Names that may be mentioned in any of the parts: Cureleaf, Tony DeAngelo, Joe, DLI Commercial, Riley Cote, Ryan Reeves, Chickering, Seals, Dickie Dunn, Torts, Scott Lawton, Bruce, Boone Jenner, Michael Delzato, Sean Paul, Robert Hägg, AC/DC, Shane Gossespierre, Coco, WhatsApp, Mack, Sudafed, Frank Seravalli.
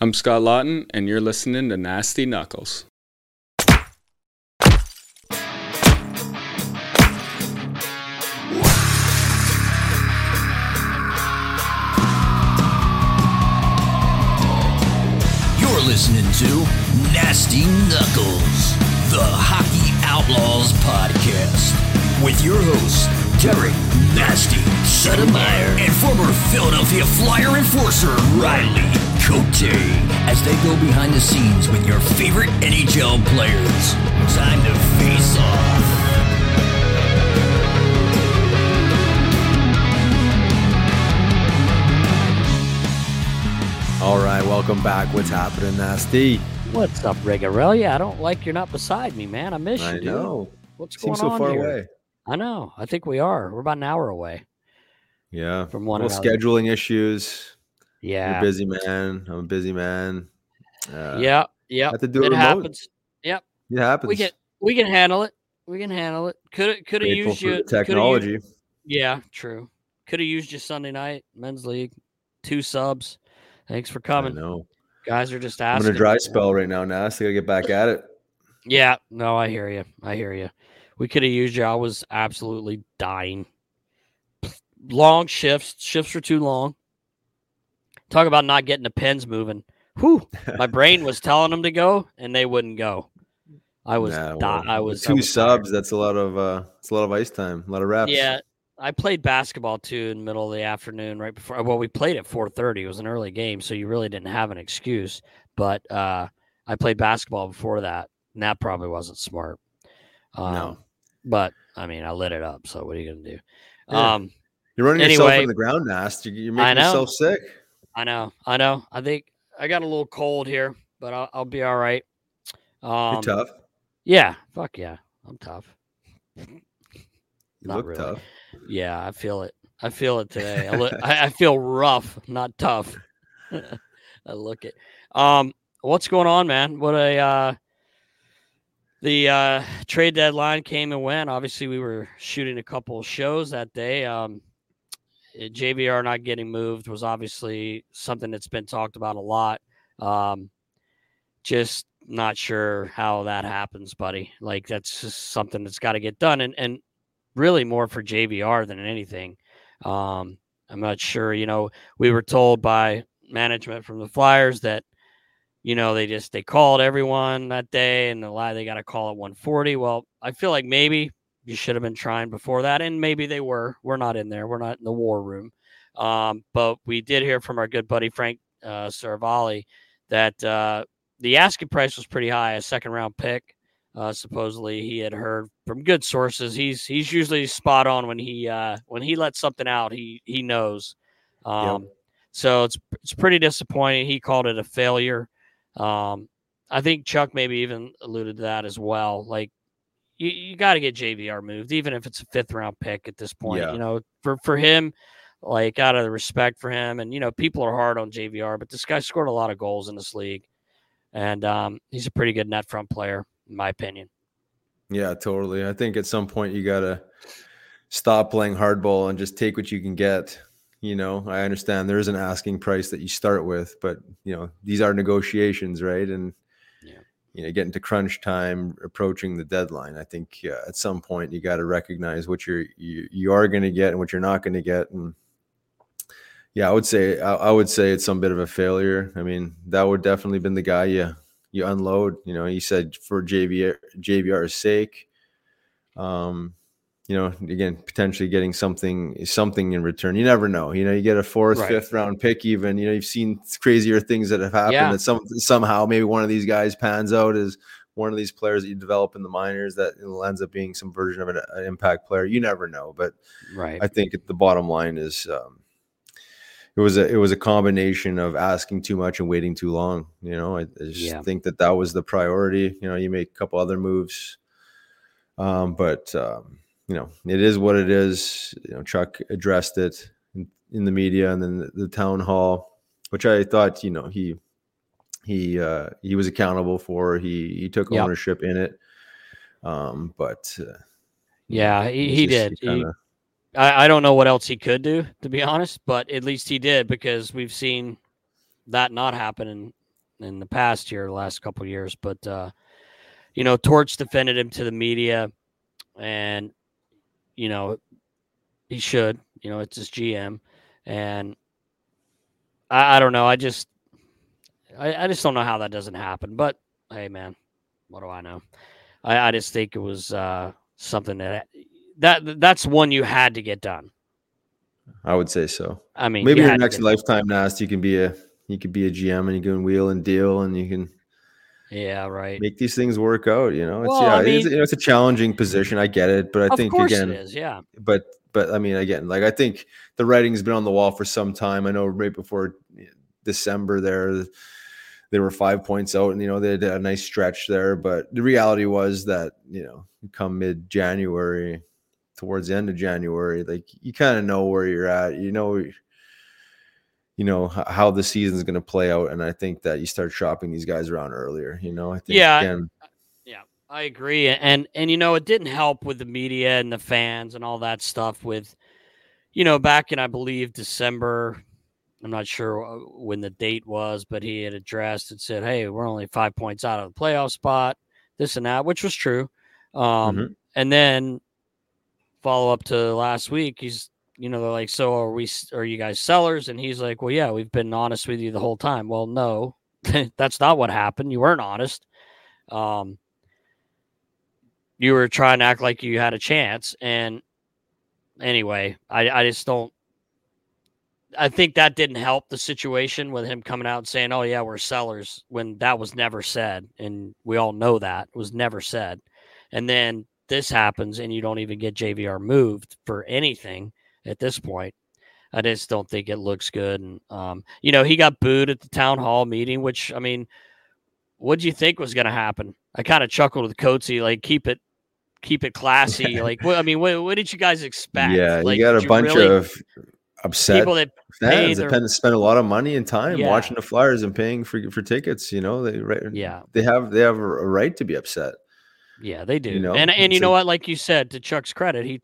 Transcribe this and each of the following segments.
I'm Scott Lawton, and you're listening to Nasty Knuckles. You're listening to Nasty Knuckles, the Hockey Outlaws podcast, with your host, Terry Nasty Meyer and former Philadelphia Flyer enforcer Riley Cote, as they go behind the scenes with your favorite NHL players. Time to face off. All right, welcome back. What's happening, Nasty? What's up, Regarelia? I don't like you're not beside me, man. I miss you, dude. I know. What's going on here? Seems so far away. I know. I think we are. We're about an hour away. Yeah. From one another. Scheduling issues. Yeah. You're a busy man. I'm a busy man. Yeah. Have to do it. It happens. Yep. It happens. We can handle it. We can handle it. Could have used you technology. Yeah, true. Could have used you Sunday night, men's league. 2 subs. Thanks for coming. I know. Guys are just asking. I'm in a dry spell right now, Nas. I gotta get back at it. Yeah. No, I hear you. We could have used you. I was absolutely dying. Long shifts. Shifts were too long. Talk about not getting the pins moving. Whew. My brain was telling them to go, and they wouldn't go. I was subs. Tired. That's a lot of ice time. A lot of reps. Yeah, I played basketball too in the middle of the afternoon. Right before, well, we played at 4:30. It was an early game, so you really didn't have an excuse. But I played basketball before that, and that probably wasn't smart. No. But, I mean, I lit it up, so what are you going to do? Yeah. You're running yourself in the ground, Nast. You're making yourself sick. I know. I think I got a little cold here, but I'll be all right. You're tough. Yeah. Fuck yeah. I'm tough. You not really. Tough. Yeah, I feel it. I feel it today. I feel rough, not tough. I look it. What's going on, man? What a... The trade deadline came and went. Obviously, we were shooting a couple of shows that day. JVR not getting moved was obviously something that's been talked about a lot. Just not sure how that happens, buddy. Like, that's just something that's got to get done. And really more for JVR than anything. I'm not sure. You know, we were told by management from the Flyers that, you know, they called everyone that day and they got a call at 1:40. Well, I feel like maybe you should have been trying before that, and maybe they were. We're not in there. We're not in the war room. But we did hear from our good buddy Frank Seravalli that the asking price was pretty high, a second-round pick. Supposedly he had heard from good sources. He's usually spot on when he lets something out, he knows. So it's pretty disappointing. He called it a failure. I think Chuck maybe even alluded to that as well. Like you got to get JVR moved, even if it's a 5th round pick at this point, you know, for him, like out of the respect for him. And, you know, people are hard on JVR, but this guy scored a lot of goals in this league and he's a pretty good net front player. In my opinion. Yeah, totally. I think at some point you got to stop playing hardball and just take what you can get. You know, I understand there is an asking price that you start with, but you know, these are negotiations, right? And, you know, getting to crunch time, approaching the deadline. I think at some point you got to recognize what you are going to get and what you're not going to get. And yeah, I would say it's some bit of a failure. I mean, that would definitely been the guy. You unload, you know, you said for JVR's sake, you know, again, potentially getting something in return. You never know, you know, you get a 4th, right. 5th round pick even, you know, you've seen crazier things that have happened that somehow maybe one of these guys pans out as one of these players that you develop in the minors that ends up being some version of an impact player. You never know, but right. I think the bottom line is, It was a combination of asking too much and waiting too long. You know, I just think that was the priority. You know, you make a couple other moves, but you know, it is what it is. You know, Chuck addressed it in the media and then the town hall, which I thought, you know, he was accountable for. He took ownership in it, but yeah, he did. I don't know what else he could do, to be honest, but at least he did, because we've seen that not happen in the past year, the last couple of years. But, you know, Torts defended him to the media, and, you know, he should. You know, it's his GM. And I don't know. I just don't know how that doesn't happen. But, hey, man, what do I know? I just think it was something that's one you had to get done. I would say so. I mean, maybe your next lifetime, Nasty, you could be a GM and you can wheel and deal and you can, make these things work out. You know, it's a challenging position. I get it, but I think again, it is, But I mean, again, like I think the writing's been on the wall for some time. I know right before December there, they were 5 points out and, you know, they did a nice stretch there, but the reality was that, you know, come mid-January, towards the end of January, like you kind of know where you're at, you know how the season's going to play out. And I think that you start shopping these guys around earlier, you know, I think, I agree. And, you know, it didn't help with the media and the fans and all that stuff with, you know, back in, I believe, December, I'm not sure when the date was, but he had addressed and said, hey, we're only 5 points out of the playoff spot, this and that, which was true. And then, follow up to last week, he's, you know, they're like, so are you guys sellers? And he's like, well, yeah, we've been honest with you the whole time. Well, no, that's not what happened. You weren't honest. You were trying to act like you had a chance. And anyway, I think that didn't help the situation with him coming out and saying, oh yeah, we're sellers, when that was never said. And we all know that it was never said. And then this happens and you don't even get JVR moved for anything at this point. I just don't think it looks good. And, you know, he got booed at the town hall meeting, which, I mean, what do you think was going to happen? I kind of chuckled with Coatsy, like, keep it classy. Like, I mean, what did you guys expect? Yeah. Like, you got a bunch of upset people that fans that spend a lot of money and time watching the Flyers and paying for tickets. You know, they have a right to be upset. Yeah, they do. You know, and you know what? Like you said, to Chuck's credit, he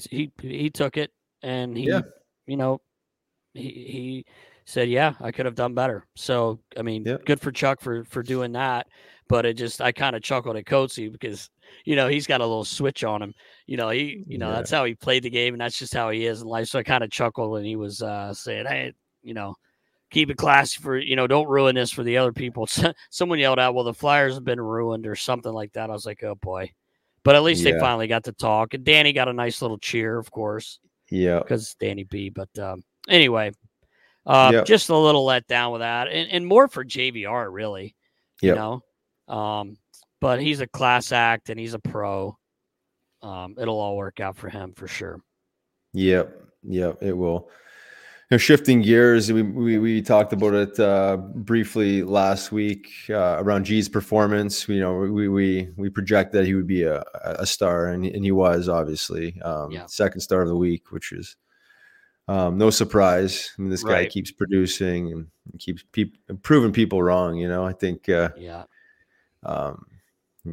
took it and he said, yeah, I could have done better. So, I mean, good for Chuck for doing that. But I kind of chuckled at Coatsy because, you know, he's got a little switch on him. You know, that's how he played the game and that's just how he is in life. So I kind of chuckled when he was saying, hey, you know, keep it classy for, you know, don't ruin this for the other people. Someone yelled out, well, the Flyers have been ruined or something like that. I was like, oh boy. But at least they finally got to talk. And Danny got a nice little cheer, of course. Yeah. Because Danny B. But anyway, Just a little let down with that, and more for JVR, really. You know, but he's a class act and he's a pro. It'll all work out for him for sure. Yep, it will. You know, shifting gears, we talked about it briefly last week around G's performance. We project that he would be a star, and he was, obviously. Second star of the week, which is no surprise. I mean, this guy keeps producing and keeps proving people wrong. You know, I think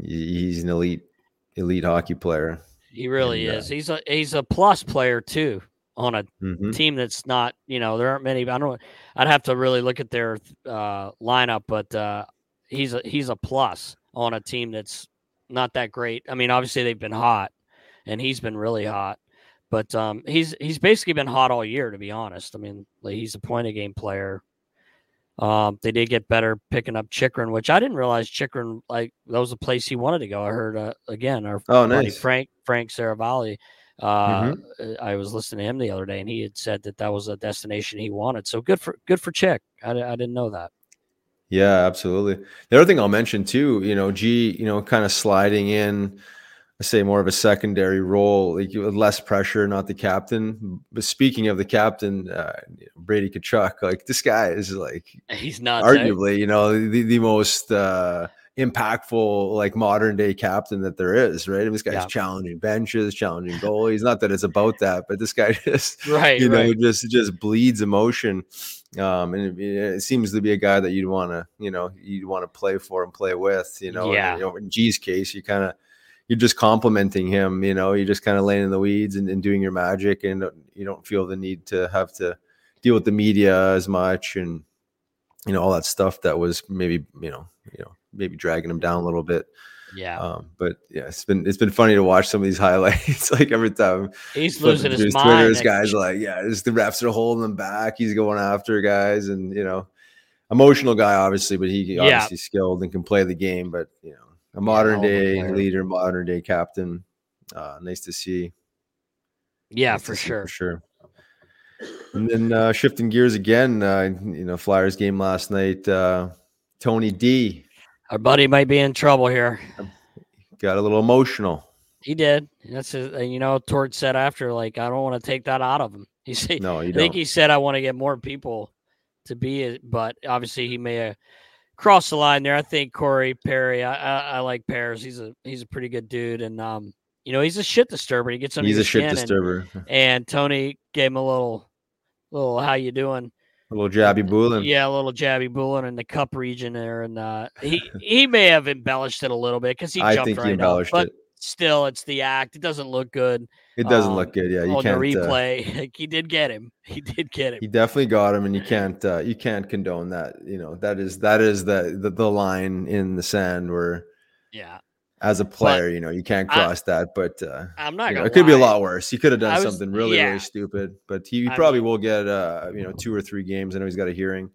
he's an elite hockey player. He really is. He's a plus player too on a team that's not, there aren't many. I'd have to really look at their lineup, but he's a plus on a team that's not that great. I mean, obviously they've been hot and he's been really hot, but he's basically been hot all year, to be honest. I mean, he's a point of game player. They did get better picking up Chickering, which I didn't realize Chickering, that was the place he wanted to go. I heard, nice. Frank Seravalli. I was listening to him the other day and he had said that was a destination he wanted. So good for Chick. I didn't know that. Yeah, absolutely. The other thing I'll mention too, G, kind of sliding in, I say more of a secondary role, like less pressure, not the captain. But speaking of the captain, Brady Tkachuk, this guy is he's not arguably, the most impactful modern day captain that there is, right? And this guy's challenging benches, challenging goalies. Not that it's about that, but this guy just just bleeds emotion. And it seems to be a guy that you'd want to play for and play with. In G's case, you're just complimenting him, you're just kind of laying in the weeds and doing your magic, and you don't feel the need to have to deal with the media as much and, all that stuff that was maybe, maybe dragging him down a little bit. Yeah. But yeah, it's been funny to watch some of these highlights. Every time he's losing his mind. Twitter, this guy's the refs are holding him back. He's going after guys and, emotional guy, obviously, but he obviously skilled and can play the game, but, a modern day leader, modern day captain. Nice to see. Yeah, for sure. For sure. And then shifting gears again, Flyers game last night. Tony D. Our buddy might be in trouble here. Got a little emotional. He did. That's Torts said after, I don't want to take that out of him. He said, no, you don't. I think he said, I want to get more people to be it, but obviously he may have cross the line there. I think Corey Perry. I like Pears. He's a pretty good dude, and he's a shit disturber. He gets under his skin. He's a shit disturber. And Tony gave him a little how you doing? A little jabby booling. Yeah, a little jabby booling in the cup region there, and he may have embellished it a little bit because he jumped embellished up, but it. Still, it's the act. It doesn't look good. It doesn't look good. Yeah, you can't replay. He did get him. He definitely got him, and you can't condone that. That is the line in the sand where, as a player, but, you can't cross that. But I'm not gonna. It could be a lot worse. He could have done something really, really stupid. But he probably will get 2 or 3 games. I know he's got a hearing.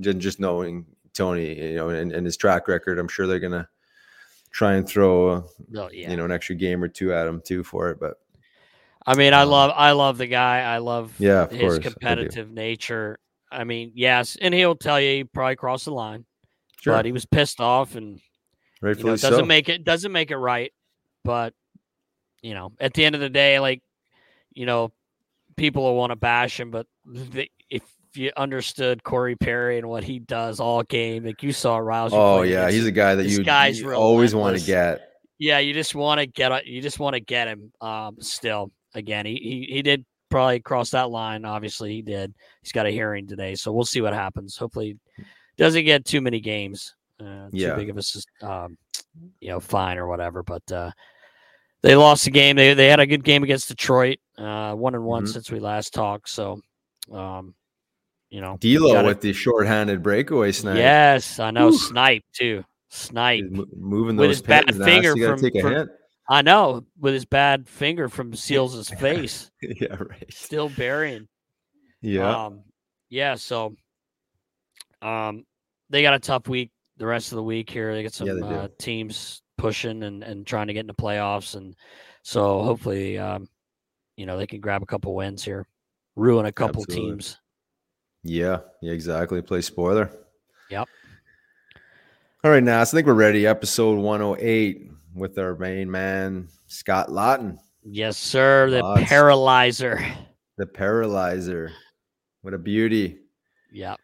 Just knowing Tony, and his track record, I'm sure they're gonna try and throw an extra game or two at him too for it. But I mean, I love the guy. I love his competitive nature. I mean, yes. And he'll tell you he probably crossed the line, but he was pissed off and rightfully so. Doesn't make it right. But, at the end of the day, people will want to bash him, but if you understood Corey Perry and what he does all game, you saw Riles. Oh yeah. He's a guy that you always want to get. Yeah. You just want to get him. Still, again, he did probably cross that line. Obviously he did. He's got a hearing today, so we'll see what happens. Hopefully he doesn't get too many games, too big of a, fine or whatever, but, they lost the game. They had a good game against Detroit, 1-1 since we last talked. So, D'Lo with the shorthanded breakaway snipe. Yes, I know. Oof. Snipe too. Snipe moving those with his bad finger from I know, with his bad finger from Seals' face. Yeah, right. Still burying. Yeah. So they got a tough week the rest of the week here. They got some teams pushing and trying to get into playoffs, and so hopefully they can grab a couple wins here. ruin a couple teams. Yeah, exactly. Play spoiler. Yep. All right, Nas, I think we're ready. Episode 108 with our main man, Scott Lawton. Yes, sir. The Paralyzer. The Paralyzer. What a beauty. Yep.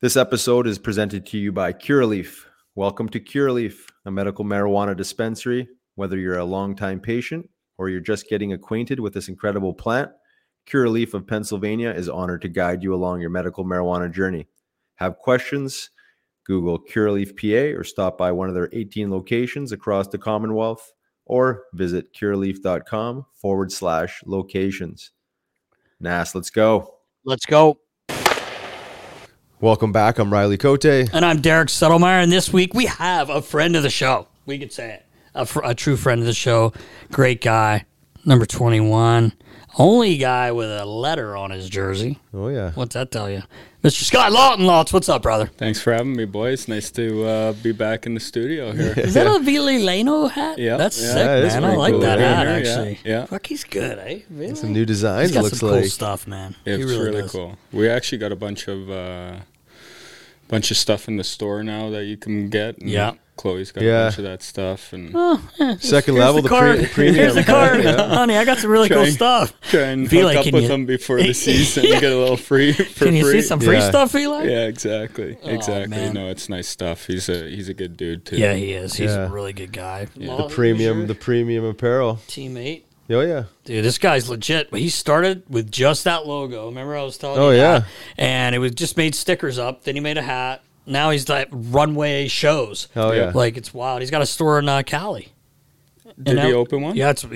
This episode is presented to you by Cureleaf. Welcome to Cureleaf, a medical marijuana dispensary. Whether you're a longtime patient or you're just getting acquainted with this incredible plant, Cureleaf of Pennsylvania is honored to guide you along your medical marijuana journey. Have questions? Google Cureleaf PA or stop by one of their 18 locations across the Commonwealth or visit cureleaf.com/locations. Nas, let's go. Let's go. Welcome back. I'm Riley Cote. And I'm Derek Settlemeyer. And this week we have a friend of the show. We could say it. A true friend of the show. Great guy. Number 21. Only guy with a letter on his jersey. Oh, yeah. What's that tell you? Mr. Scott Lawton. Lawton, what's up, brother? Thanks for having me, boys. Nice to be back in the studio here. Is that a Vili Leno hat? Yeah. That's sick, man. I like that hat, actually. Yeah. Fuck, he's good, eh? Really? It's a new design, he's got some cool stuff, man. It's really cool. We actually got a bunch of stuff in the store now that you can get. Yeah. Chloe's got a bunch of that stuff. And second level, the premium. Here's the card. Honey, I got some really cool stuff. Try and Vila, hook up with them before the season and get a little free. Can you see some free stuff, Vila? Yeah, exactly. Man. No, it's nice stuff. He's a good dude, too. Yeah, he is. He's a really good guy. Yeah. The premium apparel. Teammate. Oh, yeah. Dude, this guy's legit. He started with just that logo. Remember I was telling you that? And it was just made stickers up. Then he made a hat. Now he's like runway shows. Oh, yeah. Like, it's wild. He's got a store in Cali. Did he open one? Yeah. Last time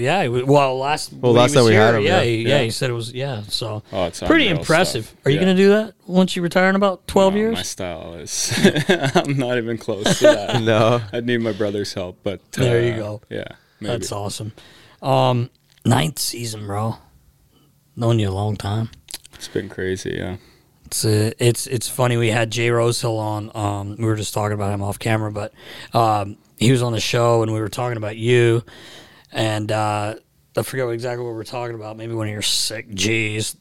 we had him. Yeah, he said it was, so it's pretty impressive. Stuff. Are you going to do that once you retire in about 12 years? My style is, I'm not even close to that. No. I'd need my brother's help, but. There you go. Yeah. Maybe. That's awesome. 9th season, bro. Known you a long time. It's been crazy, yeah. It's funny. We had Jay Rosehill on. We were just talking about him off camera, but he was on the show and we were talking about you. And I forget exactly what we were talking about. Maybe one of your sick G's.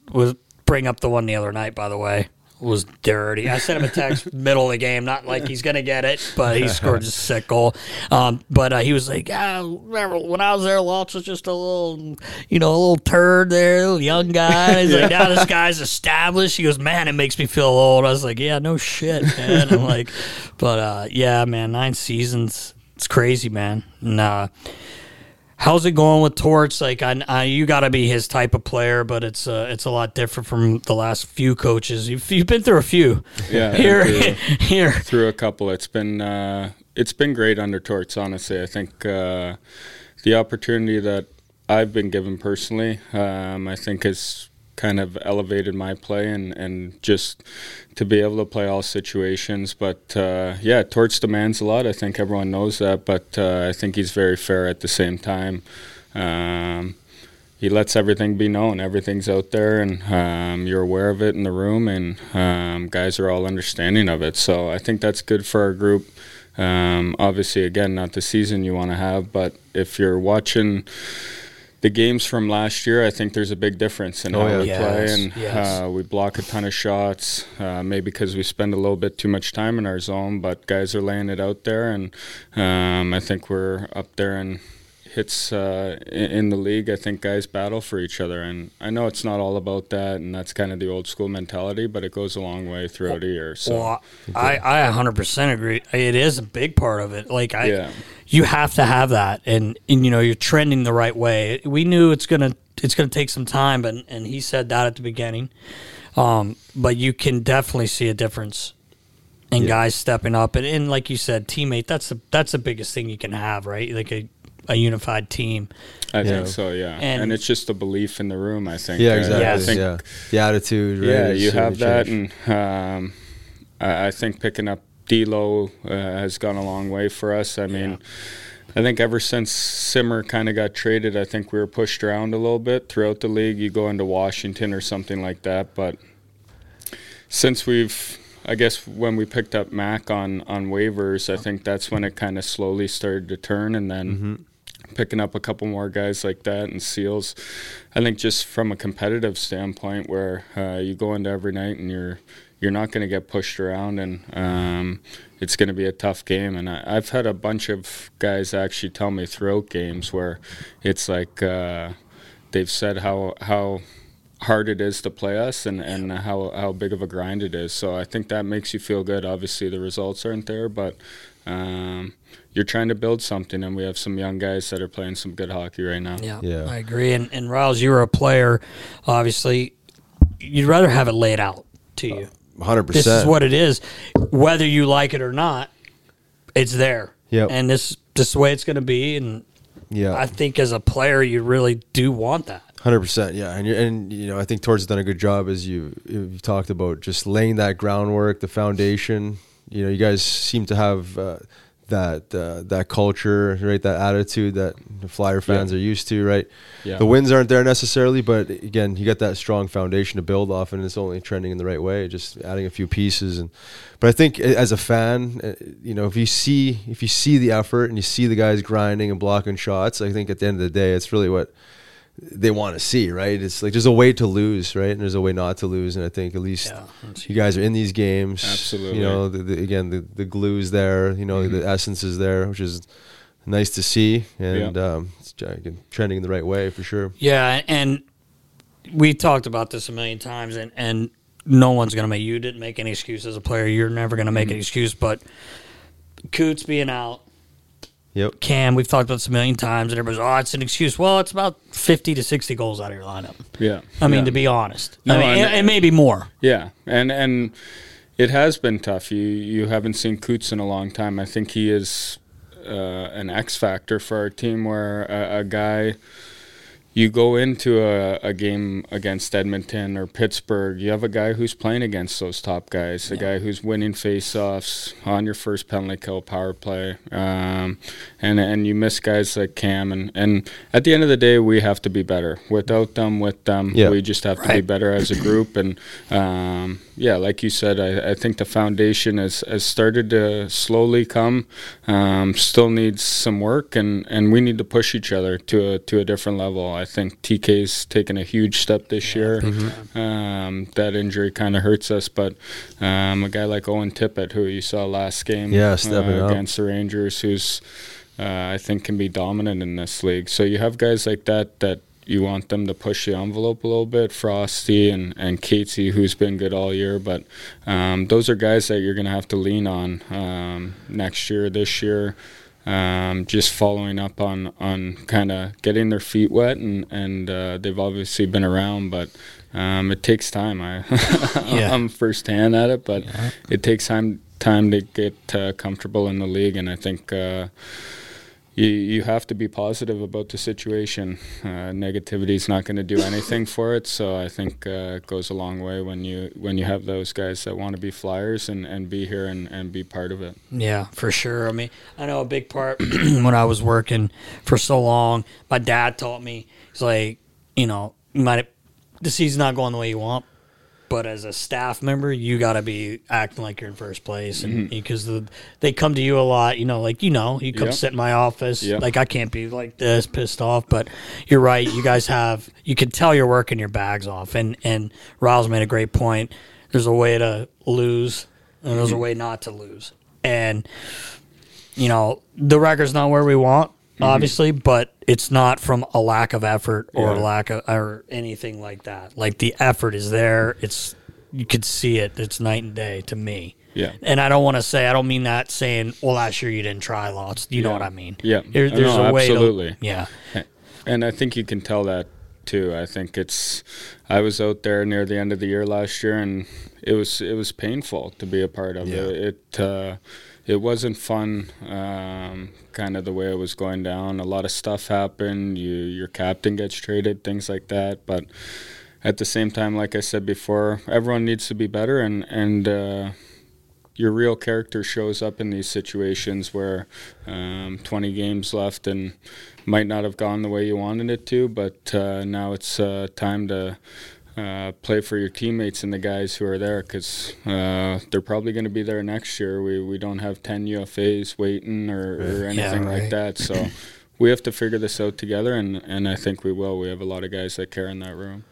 Bring up the one the other night, by the way. Was dirty. I sent him a text middle of the game. Not like he's gonna get it, but he scored just a sick goal. But he was like, remember when I was there, Lotz was just a little turd there, a little young guy. He's like, now this guy's established. He goes, man, it makes me feel old. I was like, yeah, no shit, man. I'm like, man, 9 seasons. It's crazy, man. Nah. How's it going with Torts? Like, you got to be his type of player, but it's a lot different from the last few coaches. You've been through a few. Yeah, through a couple. It's been great under Torts. Honestly, I think the opportunity that I've been given personally, I think has kind of elevated my play and just to be able to play all situations. But, Torts demands a lot. I think everyone knows that, but I think he's very fair at the same time. He lets everything be known. Everything's out there, and you're aware of it in the room, and guys are all understanding of it. So I think that's good for our group. Obviously, again, not the season you want to have, but if you're watching – the games from last year, I think there's a big difference in how we play, and we block a ton of shots, maybe because we spend a little bit too much time in our zone, but guys are laying it out there, and I think we're up there in hits in the league. I think guys battle for each other, and I know it's not all about that, and that's kind of the old school mentality, but it goes a long way throughout the year. So well, I 100% agree. It is a big part of it. Like you have to have that, and you're trending the right way. We knew it's gonna take some time, and he said that at the beginning. But you can definitely see a difference in guys stepping up, and like you said, teammate. That's the biggest thing you can have, right? Like a unified team. I think so, yeah. And it's just the belief in the room, I think. Yeah, exactly. I think the attitude. Right? Yeah, you have that. Change. And I think picking up D-Lo has gone a long way for us. I mean, I think ever since Simmer kind of got traded, I think we were pushed around a little bit throughout the league. You go into Washington or something like that. But since when we picked up Mack on waivers, I think that's when it kind of slowly started to turn. And then picking up a couple more guys like that and Seals. I think just from a competitive standpoint where you go into every night and you're not going to get pushed around, and it's going to be a tough game. And I've had a bunch of guys actually tell me throughout games where it's like they've said how hard it is to play us and how big of a grind it is. So I think that makes you feel good. Obviously the results aren't there, but you're trying to build something, and we have some young guys that are playing some good hockey right now. Yeah. I agree. And Riles, you were a player, obviously. You'd rather have it laid out to you. 100%. This is what it is. Whether you like it or not, it's there. Yep. And this is the way it's going to be. And yeah, I think as a player, you really do want that. 100%, yeah, and you know, I think Torts has done a good job, as you've talked about, just laying that groundwork, the foundation. You know, you guys seem to have that culture, right? That attitude that the Flyer fans are used to, right? Yeah. The wins aren't there necessarily, but again, you got that strong foundation to build off, and it's only trending in the right way, just adding a few pieces. But I think as a fan, you know, if you see the effort and you see the guys grinding and blocking shots, I think at the end of the day, it's really what they want to see, right? It's like there's a way to lose, right? And there's a way not to lose. And I think at least you guys are in these games. Absolutely. You know, the glue's there, you know, the essence is there, which is nice to see. And it's trending in the right way for sure. Yeah, and we talked about this a million times, and no one's going to make – you didn't make any excuse as a player. You're never going to make an excuse. But Coots being out, yep. Cam, we've talked about this a million times, and everybody's, it's an excuse. Well, it's about 50 to 60 goals out of your lineup. Yeah. I mean, to be honest. No, I mean, maybe more. Yeah, and it has been tough. You haven't seen Coots in a long time. I think he is an X factor for our team, where a guy – you go into a game against Edmonton or Pittsburgh, you have a guy who's playing against those top guys, a guy who's winning face-offs on your first penalty kill power play. And you miss guys like Cam. And at the end of the day, we have to be better. Without them, with them, we just have to be better as a group. And, like you said, I think the foundation has started to slowly come. Still needs some work, and we need to push each other to a different level. I think TK's taken a huge step this year. Mm-hmm. That injury kind of hurts us, but a guy like Owen Tippett, who you saw last game against the Rangers, who's I think can be dominant in this league. So you have guys like that you want them to push the envelope a little bit. Frosty and Katesy, who's been good all year, but those are guys that you're going to have to lean on next year, this year. Just following up on kind of getting their feet wet, and they've obviously been around, but it takes time. I'm firsthand at it, but it takes time to get comfortable in the league, and I think you have to be positive about the situation. Negativity is not going to do anything for it, so I think it goes a long way when you have those guys that want to be Flyers and be here and be part of it. Yeah, for sure. I mean, I know a big part when I was working for so long, my dad taught me, he's like, you know, the season's not going the way you want, but as a staff member, you got to be acting like you're in first place, and because they come to you a lot, you know, like, you know, you come sit in my office, like I can't be like this, pissed off. But you're right, you guys have, you can tell you're working your bags off, and Riles made a great point. There's a way to lose, and there's a way not to lose, and you know the record's not where we want, obviously, but it's not from a lack of effort or lack of or anything like that. Like the effort is there. It's, you could see it. It's night and day to me. Yeah. And I don't want to say, I don't mean that saying, well, last year you didn't try lots. You know what I mean? Yeah. There's a way. Absolutely. And I think you can tell that too. I think I was out there near the end of the year last year, and it was painful to be a part of It wasn't fun, kind of the way it was going down. A lot of stuff happened. Your captain gets traded, things like that. But at the same time, like I said before, everyone needs to be better, and your real character shows up in these situations where 20 games left and might not have gone the way you wanted it to, but now it's time to play for your teammates and the guys who are there, because they're probably going to be there next year. We don't have 10 UFAs waiting or anything like that, so we have to figure this out together, and I think we will. We have a lot of guys that care in that room.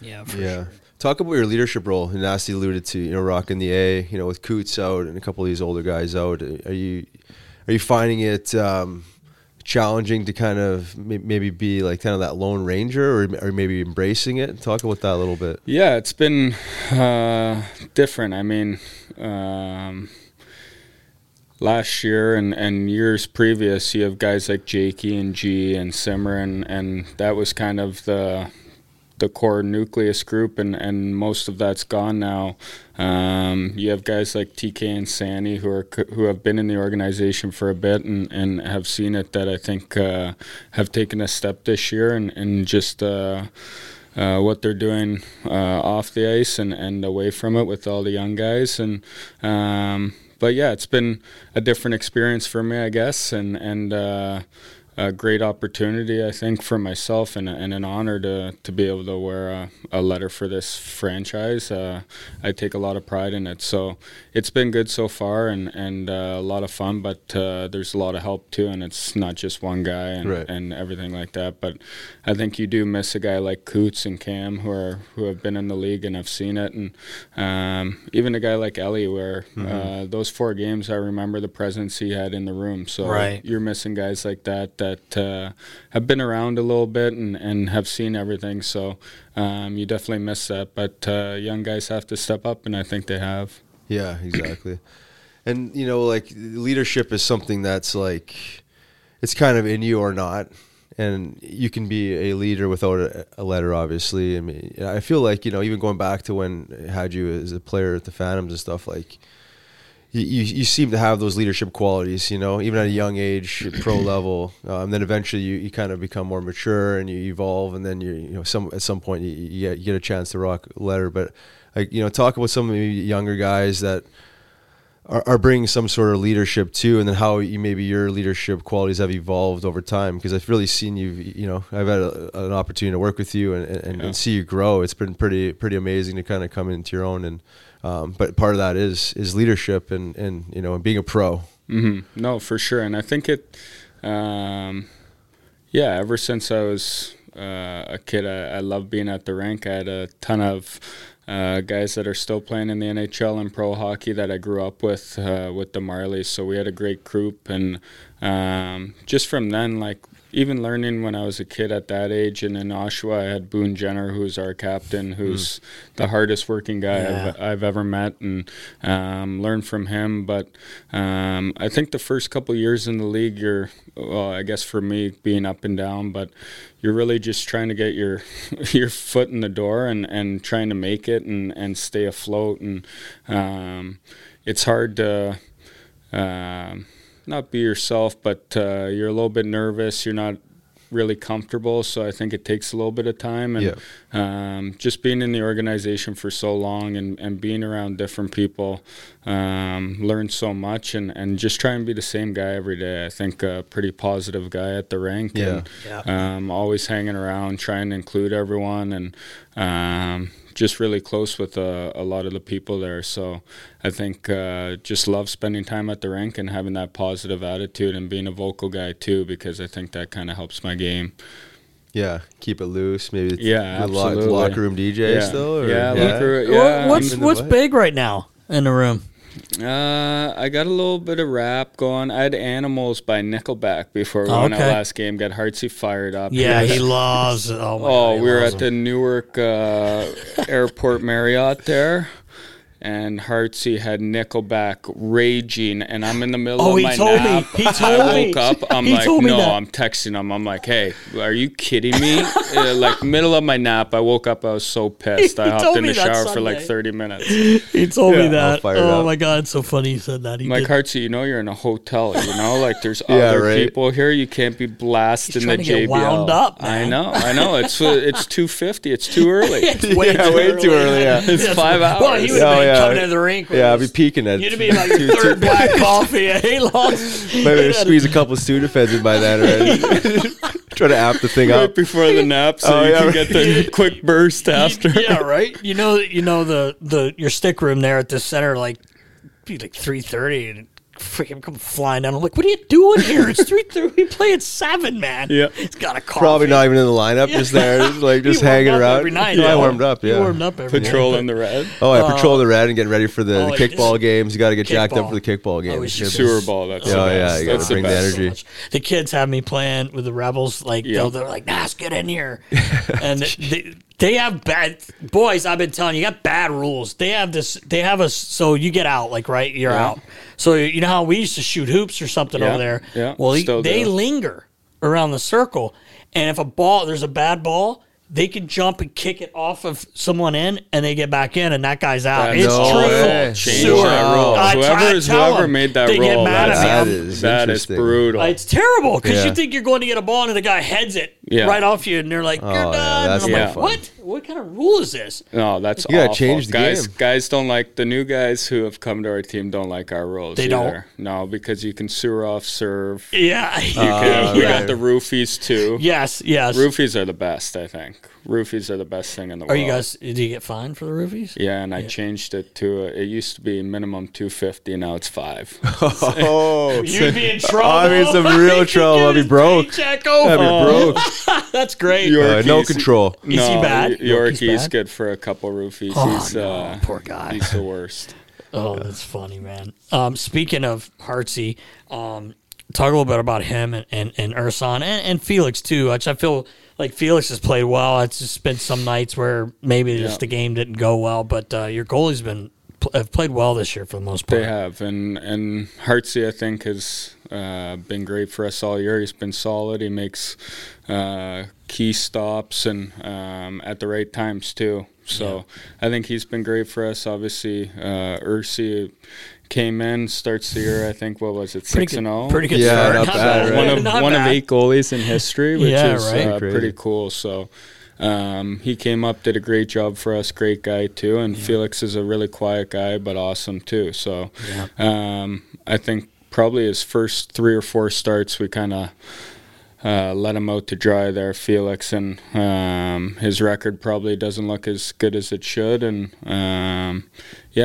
Yeah, for sure. Talk about your leadership role. And Nasty alluded to, you know, rocking the A, you know, with Coots out and a couple of these older guys out. Are you finding it challenging to kind of maybe be like kind of that lone ranger, or maybe embracing it? Talk about that a little bit. Yeah, it's been different. I mean, last year and years previous, you have guys like Jakey and G and Simmer, and that was kind of the core nucleus group, and most of that's gone now. You have guys like TK and Sandy who have been in the organization for a bit and have seen it, that I think have taken a step this year and just what they're doing off the ice and away from it with all the young guys. And but yeah, it's been a different experience for me, I guess, and a great opportunity, I think, for myself, and an honor to be able to wear a letter for this franchise. I take a lot of pride in it, so it's been good so far, and a lot of fun, but there's a lot of help too, and it's not just one guy and everything like that. But I think you do miss a guy like Coots and Cam who have been in the league and have seen it, and even a guy like Ellie, where those four games, I remember the presence he had in the room. So you're missing guys like that have been around a little bit and have seen everything, so you definitely miss that, but young guys have to step up, and I think they have. Yeah, exactly. And you know, like, leadership is something that's like, it's kind of in you or not, and you can be a leader without a letter, obviously. I mean, I feel like, you know, even going back to when I had you as a player at the Phantoms and stuff, like, You seem to have those leadership qualities, you know, even at a young age, pro level. And then eventually you kind of become more mature and you evolve, and then at some point you get a chance to rock letter. But, like, you know, talk about some of the younger guys that are bringing some sort of leadership too, and then how you, maybe your leadership qualities have evolved over time. Because I've really seen you, you know, I've had an opportunity to work with you and see you grow. It's been pretty amazing to kind of come into your own. And but part of that is leadership and you know, and being a pro. Mm-hmm. No, for sure. And I think it, ever since I was a kid, I loved being at the rink. I had a ton of guys that are still playing in the NHL and pro hockey that I grew up with the Marlies. So we had a great group. And just from then, like, even learning when I was a kid at that age, and in Oshawa, I had Boone Jenner, who's our captain, who's the hardest working guy I've ever met, and learned from him. But I think the first couple of years in the league, I guess for me, being up and down, but you're really just trying to get your foot in the door and trying to make it and stay afloat. And it's hard to not be yourself, but you're a little bit nervous. You're not really comfortable, so I think it takes a little bit of time. And just being in the organization for so long and being around different people, learn so much, and just try and be the same guy every day. I think a pretty positive guy at the rink, always hanging around, trying to include everyone, and just really close with a lot of the people there. So I think just love spending time at the rink and having that positive attitude and being a vocal guy too, because I think that kind of helps my game. Yeah, keep it loose. Maybe absolutely. Locker room DJ still? Or? Yeah, locker room. Yeah. What's big right now in the room? I got a little bit of rap going. I had Animals by Nickelback before we went out last game. Got Hartsy fired up. Yeah, he loves it. Oh, we were at the Newark Airport Marriott there, and Hartsy had Nickelback raging, and I'm in the middle of my nap. I woke up. I'm like, no, I'm texting him. I'm like, hey, are you kidding me? Like, middle of my nap, I woke up. I was so pissed. I hopped in the shower for like 30 minutes. He told me that. Oh, my God, it's so funny you said that. Mike, Hartsy, you know you're in a hotel, you know? Like, there's other people here. You can't be blasting the JBL. He's trying to get wound up, man. I know. It's 2:50. It's too early. It's way too early. Yeah. It's 5 hours. Well, he coming to the rink. Yeah, I'd be peeking at it. You'd be like third black coffee. Hey, lost. Maybe squeeze a couple of Sudafeds in by that already. Try to app the thing right up before the nap, so you can get the quick burst after. Yeah, right. You know the your stick room there at the center, like 3:30. freaking come flying down. I'm like, what are you doing here? It's 3:30. We play at 7, man. Yeah. He's got a coffee. Probably not even in the lineup. Yeah. Just there. Just, like, just hanging around. Every night. Yeah, I warmed up. Yeah. Warmed up every patrolling night. Patrolling the red. Oh, I patrol the red and getting ready for the kickball games. You got to get jacked up for the kickball games. Sewer ball. That's the best. You got to bring the energy. So the kids have me playing with the Rebels. Like, they're like, nah, let's get in here. And they have bad boys. I've been telling you, you got bad rules. They have this. They have us. So you get out. Like, right, you're out. So you know how we used to shoot hoops or something over there? Yeah, well, they linger around the circle, and if there's a bad ball, they can jump and kick it off of someone in, and they get back in, and that guy's out. Change that rule. Whoever made that rule, that is brutal. It's terrible because you think you're going to get a ball, and the guy heads it right off you, and they're like, "You're done." And I'm like, "What? What kind of rule is this?" No, that's awful. You gotta change the game. Guys don't like the new guys who have come to our team. Don't like our rules. They don't. No, because you can sewer off serve. Yeah, you got the roofies too. Yes. Roofies are the best, I think. Roofies are the best thing in the world. You guys, do you get fined for the roofies? Yeah, and I changed it to it used to be minimum $250, now it's $5. Oh, you'd be in trouble. I'd be in some real trouble. I'd be broke. That's great. No control. Is he bad? Yorkie's good for a couple roofies. Oh, poor guy. He's the worst. Oh, that's funny, man. Speaking of Hartsy, talk a little bit about him and Ersan and Felix too. I feel like Felix has played well. It's just been some nights where maybe just the game didn't go well, but your goalies have played well this year for the most part. They have, and Hartsy, I think, has been great for us all year. He's been solid. He makes key stops and at the right times too. So I think he's been great for us. Obviously, Ursi came in, starts the year, I think, what was it, 6-0? Pretty good start. Not bad, right? One of 8 goalies in history, which is pretty cool. So he came up, did a great job for us, great guy too. And Felix is a really quiet guy, but awesome too. So I think probably his first 3 or 4 starts, we kind of let him out to dry there, Felix, and his record probably doesn't look as good as it should, and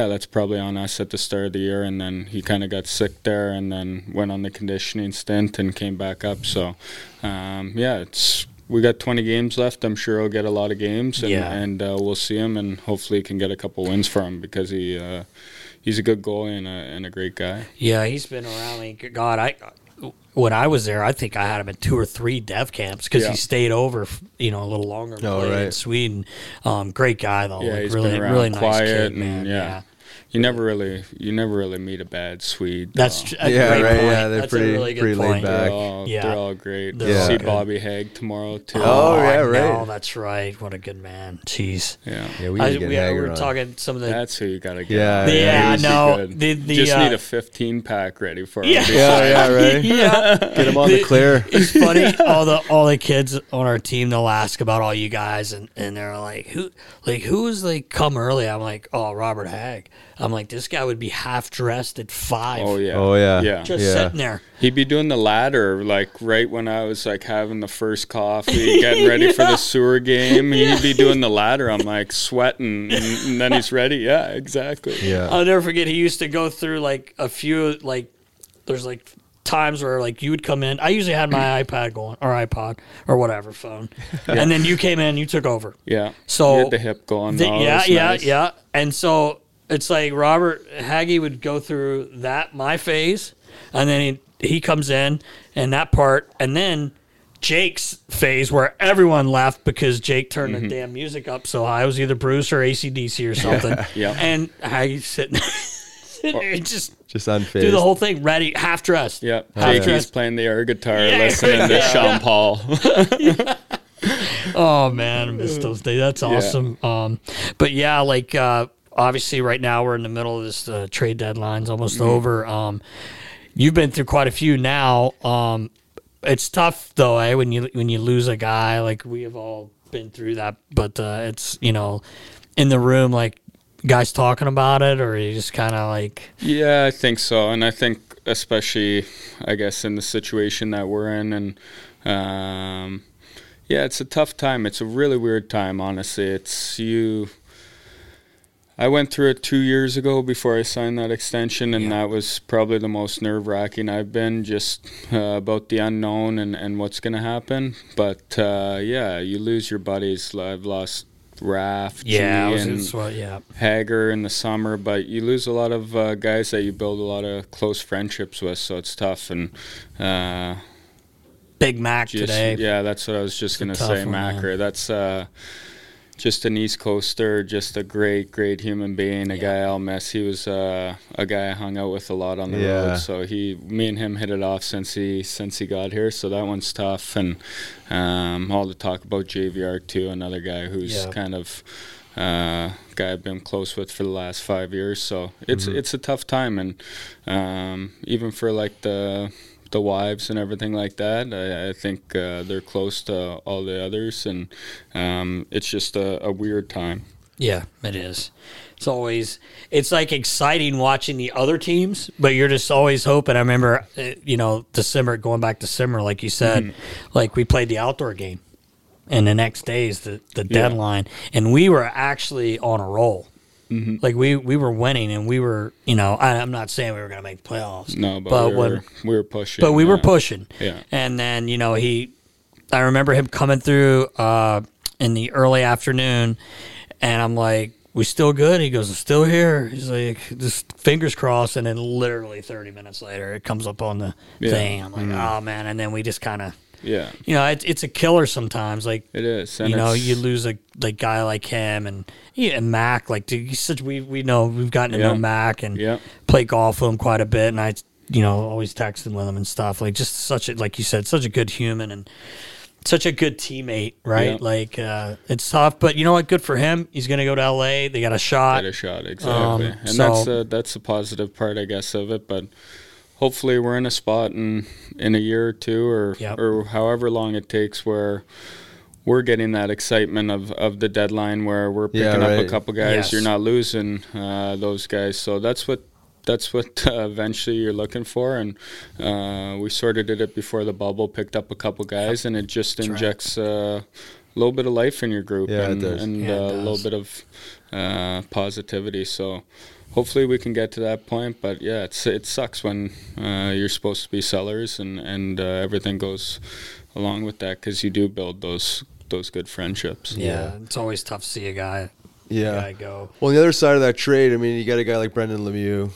that's probably on us at the start of the year, and then he kind of got sick there and then went on the conditioning stint and came back up, so we got 20 games left. I'm sure he'll get a lot of games, and we'll see him, and hopefully can get a couple wins for him because he's a good goalie and a great guy. Yeah, he's been around. Like, God, when I was there, I think I had him at 2 or 3 dev camps because he stayed over, a little longer in Sweden. Great guy though, yeah, like, he's really been around, really nice quiet kid, man. And, yeah. You never really meet a bad Swede. That's a great point. Yeah, they're pretty laid back. They're all great. They're all good. Bobby Hägg tomorrow too. Oh, that's right. What a good man. Jeez. Yeah, we were talking some of the. That's who you gotta get. Just need a 15 pack ready for. Get them on the clear. It's funny. All the kids on our team, they'll ask about all you guys, and they're like, who's like come early? I'm like, oh, Robert Hägg. I'm like, this guy would be half dressed at 5. Oh yeah. Just sitting there. He'd be doing the ladder, like right when I was like having the first coffee, getting ready for the sewer game. He'd be doing the ladder. I'm like sweating, and then he's ready. Yeah, exactly. Yeah. I'll never forget. He used to go through like a few there's like times where like you would come in. I usually had my iPad going or iPod or whatever phone, and then you came in, and you took over. Yeah. So you had the hip going. Nice. And so. It's like Robert Hägg would go through my phase, and then he comes in and that part, and then Jake's phase where everyone left because Jake turned the damn music up so high. It was either Bruce or AC/DC or something. And Haggie's sitting there just unfazed. Do the whole thing ready, half dressed. Yeah, Jakey's playing the air guitar, listening to Sean Paul. Oh man, I missed those days. That's awesome. Yeah. But yeah, like. Obviously, right now we're in the middle of this trade deadline's almost over. You've been through quite a few now. It's tough though, when you lose a guy. Like we have all been through that, but it's in the room, like guys talking about it, or you just kind of like. Yeah, I think so, and I think especially, I guess, in the situation that we're in, and. It's a tough time. It's a really weird time, honestly. It's you. I went through it 2 years ago before I signed that extension, and that was probably the most nerve-wracking I've been, just about the unknown and what's going to happen. But, yeah, you lose your buddies. I've lost Raph, G, and Hager in the summer, but you lose a lot of guys that you build a lot of close friendships with, so it's tough. And Big Mac today. Yeah, that's what I was just going to say, Macker. That's... just an East Coaster, just a great, great human being, a guy I'll miss. He was a guy I hung out with a lot on the road, so me and him hit it off since he got here, so that one's tough. And all the talk about JVR too, another guy who's kind of guy I've been close with for the last 5 years, so it's a tough time. And even for like the wives and everything like that, I think they're close to all the others, and it's just a weird time. Yeah, it is. It's like exciting watching the other teams, but you're just always hoping. I remember, December, going back to December, like you said, like we played the outdoor game, and the next day is the deadline, and we were actually on a roll. Like we were winning, and we were, I'm not saying we were going to make playoffs. No, but we were pushing. But we were pushing. Yeah. And then, I remember him coming through in the early afternoon, and I'm like, we still good? He goes, I'm still here. He's like, just fingers crossed. And then literally 30 minutes later, it comes up on the thing. I'm like, oh, man. And then we just kind of. Yeah, it's a killer sometimes. Like it is, and you lose a guy like him and Mack. Like dude, he's such we know we've gotten to know Mack and play golf with him quite a bit, and I always texting with him and stuff. Like just such a, like you said, such a good human and such a good teammate, right? Yeah. Like it's tough, but you know what? Good for him. He's gonna go to LA. They got a shot. Got a shot, exactly. And so, that's the positive part, I guess, of it, but. Hopefully we're in a spot in a year or two or however long it takes where we're getting that excitement of the deadline where we're picking up a couple guys. Yes. You're not losing those guys. So that's what eventually you're looking for. And we sort of did it before the bubble, picked up a couple guys, and it just injects a little bit of life in your group and a little bit of positivity. So. Hopefully we can get to that point, but yeah, it sucks when you're supposed to be sellers and everything goes along with that because you do build those good friendships. Yeah, it's always tough to see a guy go. Well, on the other side of that trade, I mean, you got a guy like Brendan Lemieux.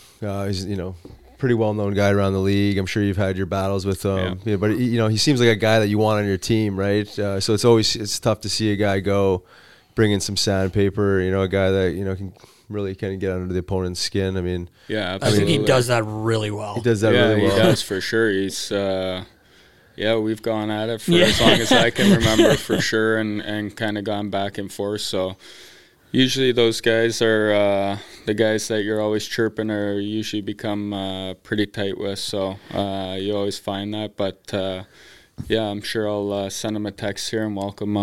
He's pretty well known guy around the league. I'm sure you've had your battles with him, but he seems like a guy that you want on your team, right? So it's tough to see a guy go, bring in some sandpaper. A guy that can. Really kind of get under the opponent's skin. I mean, yeah, absolutely. I think he does that really well. He does that really well. He does for sure. He's, we've gone at it for as long as I can remember for sure, and kind of gone back and forth. So usually those guys are the guys that you're always chirping or usually become pretty tight with. So you always find that, but. I'm sure I'll send him a text here and welcome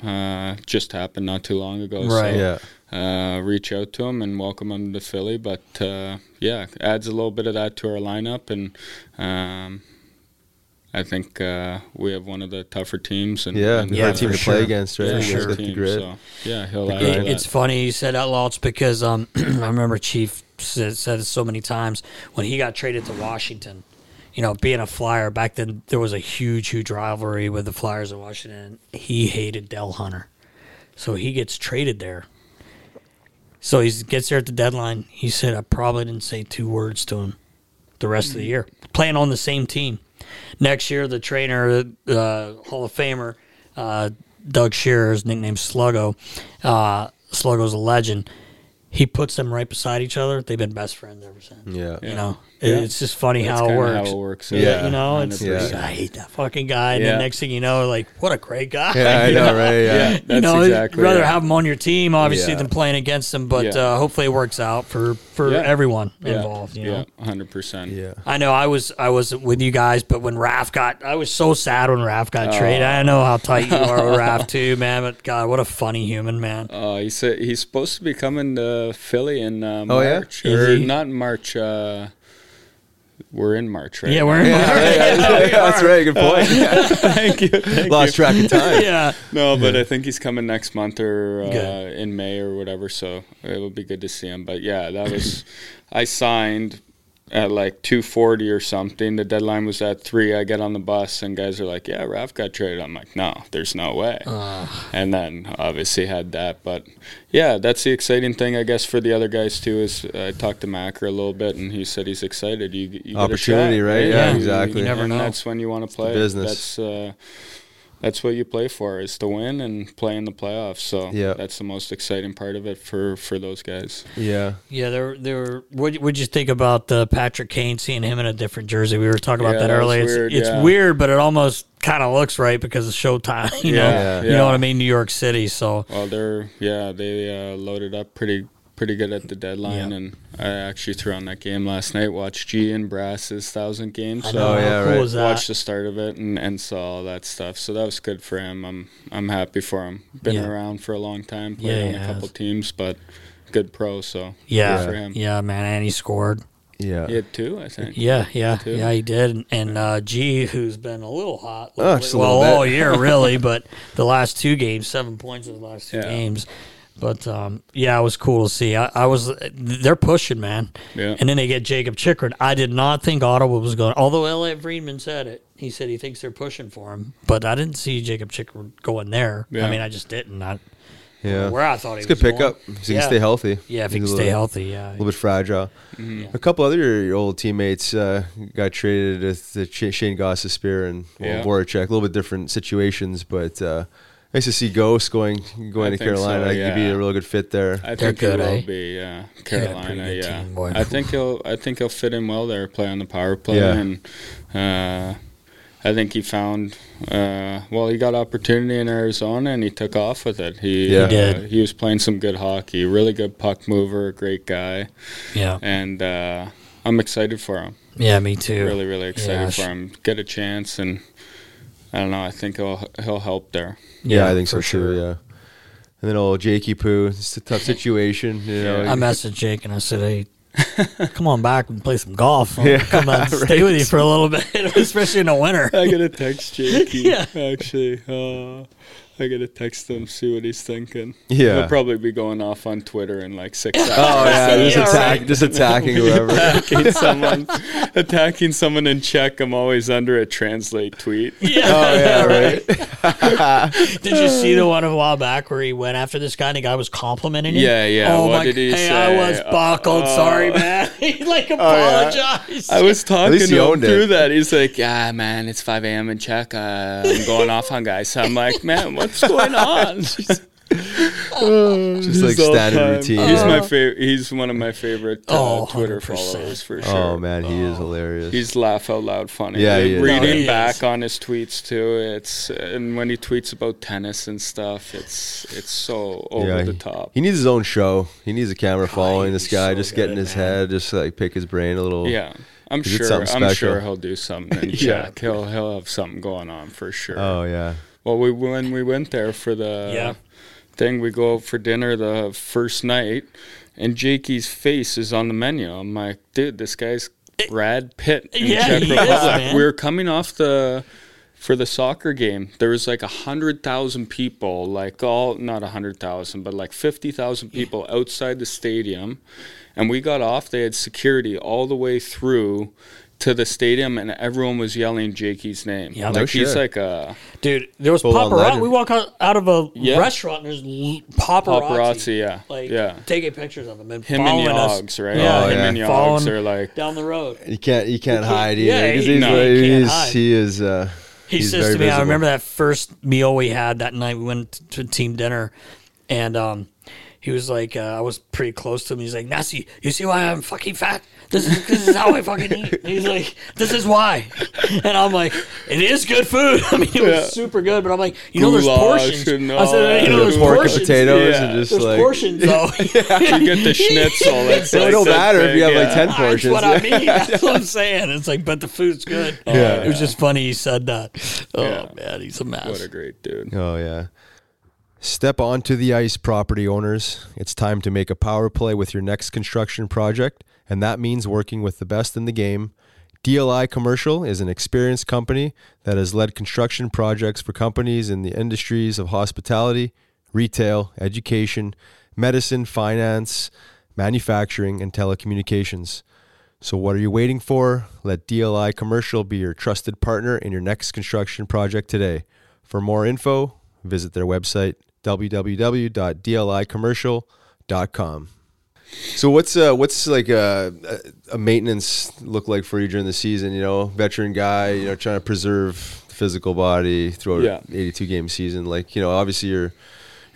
him. Just happened not too long ago. Right, so, reach out to him and welcome him to Philly. But, adds a little bit of that to our lineup. And I think we have one of the tougher teams. And, hard team to play against, right? Sure. The grid. So, he'll add that. It's funny you said that, Lotz, because I remember Chief said it so many times when he got traded to Washington. Being a Flyer, back then there was a huge, huge rivalry with the Flyers of Washington. He hated Dell Hunter. So he gets traded there. So he gets there at the deadline. He said, I probably didn't say two words to him the rest of the year. Playing on the same team. Next year, the trainer, Hall of Famer, Doug Shearer, his nickname Sluggo. Sluggo's a legend. He puts them right beside each other. They've been best friends ever since. It's just funny how it works. I hate that fucking guy. And then next thing you know, like, what a great guy. Yeah, I know, right? Yeah, that's exactly. You'd rather have him on your team, obviously, than playing against him. But hopefully, it works out for everyone involved. 100%. Yeah, I know. I was with you guys, but when Raph got, I was so sad when Raph got traded. I know how tight you are with Raph too, man. But God, what a funny human, man. He said he's supposed to be coming to Philly in March, or not in March. We're in March, right? Yeah, we're in March. Yeah, that's right. Good point. Thank you. Lost track of time. Yeah. No, but I think he's coming next month or in May or whatever, so it'll be good to see him. But, yeah, that was – I signed at, like, 240 or something. The deadline was at 3. I get on the bus, and guys are like, yeah, Raph got traded. I'm like, no, there's no way. And then obviously had that. But, yeah, that's the exciting thing, I guess, for the other guys, too, is I talked to Mack a little bit, and he said he's excited. You opportunity, right? Yeah, exactly. You never know. That's when you want to play. Business. That's what you play for, is to win and play in the playoffs. So that's the most exciting part of it for those guys. Yeah. Yeah, what'd you think about Patrick Kane, seeing him in a different jersey? We were talking about that earlier. It's weird, but it almost kind of looks right because it's Showtime, you know what I mean, New York City. So they loaded up pretty good at the deadline, and I actually threw on that game last night, watched G and Brass's 1,000 games. Watched the start of it and saw all that stuff. So that was good for him. I'm happy for him. Been around for a long time, played on a couple teams, but good pro, so good for him. Yeah, man, and he scored. Yeah. He had 2, I think. Yeah, he did. And G, who's been a little hot all year, really, but the last 2 games, 7 points in the last 2 games. But, it was cool to see. They're pushing, man. Yeah. And then they get Jacob Chychrun. I did not think Ottawa was going, although Elliot Friedman said it. He said he thinks they're pushing for him. But I didn't see Jacob Chychrun going there. Yeah. I mean, I just didn't. I thought he was good pickup. If he can stay healthy. Yeah, if he can stay healthy, yeah. A little bit fragile. Mm-hmm. Yeah. A couple other your old teammates got traded with Shane Gossespierre and Voracek. A little bit different situations, but... nice to see Ghost going to Carolina. So, I think he'd be a real good fit there. I think he will be. Carolina. Yeah, I think he'll fit in well there. Play on the power play, and I think he found. He got opportunity in Arizona, and he took off with it. He did. He was playing some good hockey. Really good puck mover. Great guy. Yeah. And I'm excited for him. Yeah, me too. Really, really excited for him. Get a chance and. I don't know. I think he'll help there. Yeah, I think so, sure. Yeah. And then old Jakey Poo. It's a tough situation. You know? I messaged Jake and I said, hey, come on back and play some golf. Come on, stay with you for a little bit, especially in the winter. I got to text Jakey, actually. I got to text him, see what he's thinking. Yeah. He'll probably be going off on Twitter in like 6 hours. Just attacking whoever. Attacking someone in Czech. I'm always under a translate tweet. Yeah. Did you see the one a while back where he went after this guy and the guy was complimenting him? Yeah, yeah. Oh, what did he say? I was buckled. Sorry, man. He like apologized. Yeah. I was talking to him through that. He's like, yeah, man, it's 5 a.m. in Czech. I'm going off on guys. So I'm like, man, what's going on? Just like standard routine. He's my favorite. He's one of my favorite Twitter 100%. Followers for sure. Oh man, he is hilarious. He's laugh out loud funny. Yeah, reading back on his tweets too. It's and when he tweets about tennis and stuff, it's so over the top. He needs his own show. He needs a camera following this guy, so just get in his head, just like pick his brain a little. Yeah. I'm sure he'll do something in Czech. He'll have something going on for sure. Oh yeah. Well, when we went there for the thing, we go out for dinner the first night, and Jakey's face is on the menu. I'm like, dude, this guy's Brad Pitt in Czech Republic. We were coming off for the soccer game. There was like 100,000 people, like not 100,000, but like 50,000 people outside the stadium. And we got off. They had security all the way through to the stadium, and everyone was yelling Jakey's name. Yeah, like he's like a dude. There was paparazzi. We walk out of a restaurant, and there's paparazzi. Yeah, like taking pictures of him and him following and Yogs, us. Right? Yeah, him and Yogs are like down the road. You can't hide either. Yeah, he is. He says to me, visible. I remember that first meal we had that night. We went to team dinner, and he was like, I was pretty close to him. He's like, Nasty, you see why I'm fucking fat? This is how I fucking eat. And he's like, this is why. And I'm like, it is good food. I mean, it was super good, but I'm like, there's portions. I said, there's portions. And potatoes and just there's like portions, though. You get the schnitzel. That's it don't matter if you have like 10 portions. That's what I mean. That's what I'm saying. It's like, but the food's good. It was just funny he said that. Oh, man, he's a mess. What a great dude. Oh, yeah. Step onto the ice, property owners. It's time to make a power play with your next construction project, and that means working with the best in the game, DLI Commercial is an experienced company that has led construction projects for companies in the industries of hospitality, retail, education, medicine, finance, manufacturing, and telecommunications. So what are you waiting for? Let DLI Commercial be your trusted partner in your next construction project today. For more info, visit their website, www.dlicommercial.com. So what's like a maintenance look like for you during the season? You know, veteran guy, you know, trying to preserve the physical body throughout an 82-game season. Like, you know, obviously your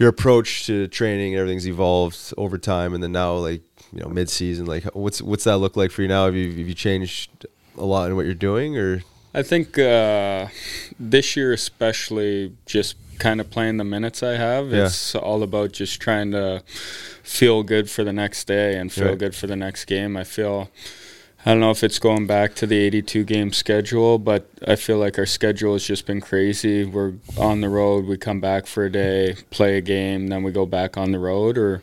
approach to training and everything's evolved over time, and then now, like, you know, mid-season, like what's that look like for you now? Have you changed a lot in what you're doing? Or I think this year especially, just kind of playing the minutes I have, it's all about just trying to feel good for the next day and feel good for the next game. I don't know if it's going back to the 82-game schedule, but I feel like our schedule has just been crazy. We're on the road, we come back for a day, play a game, then we go back on the road or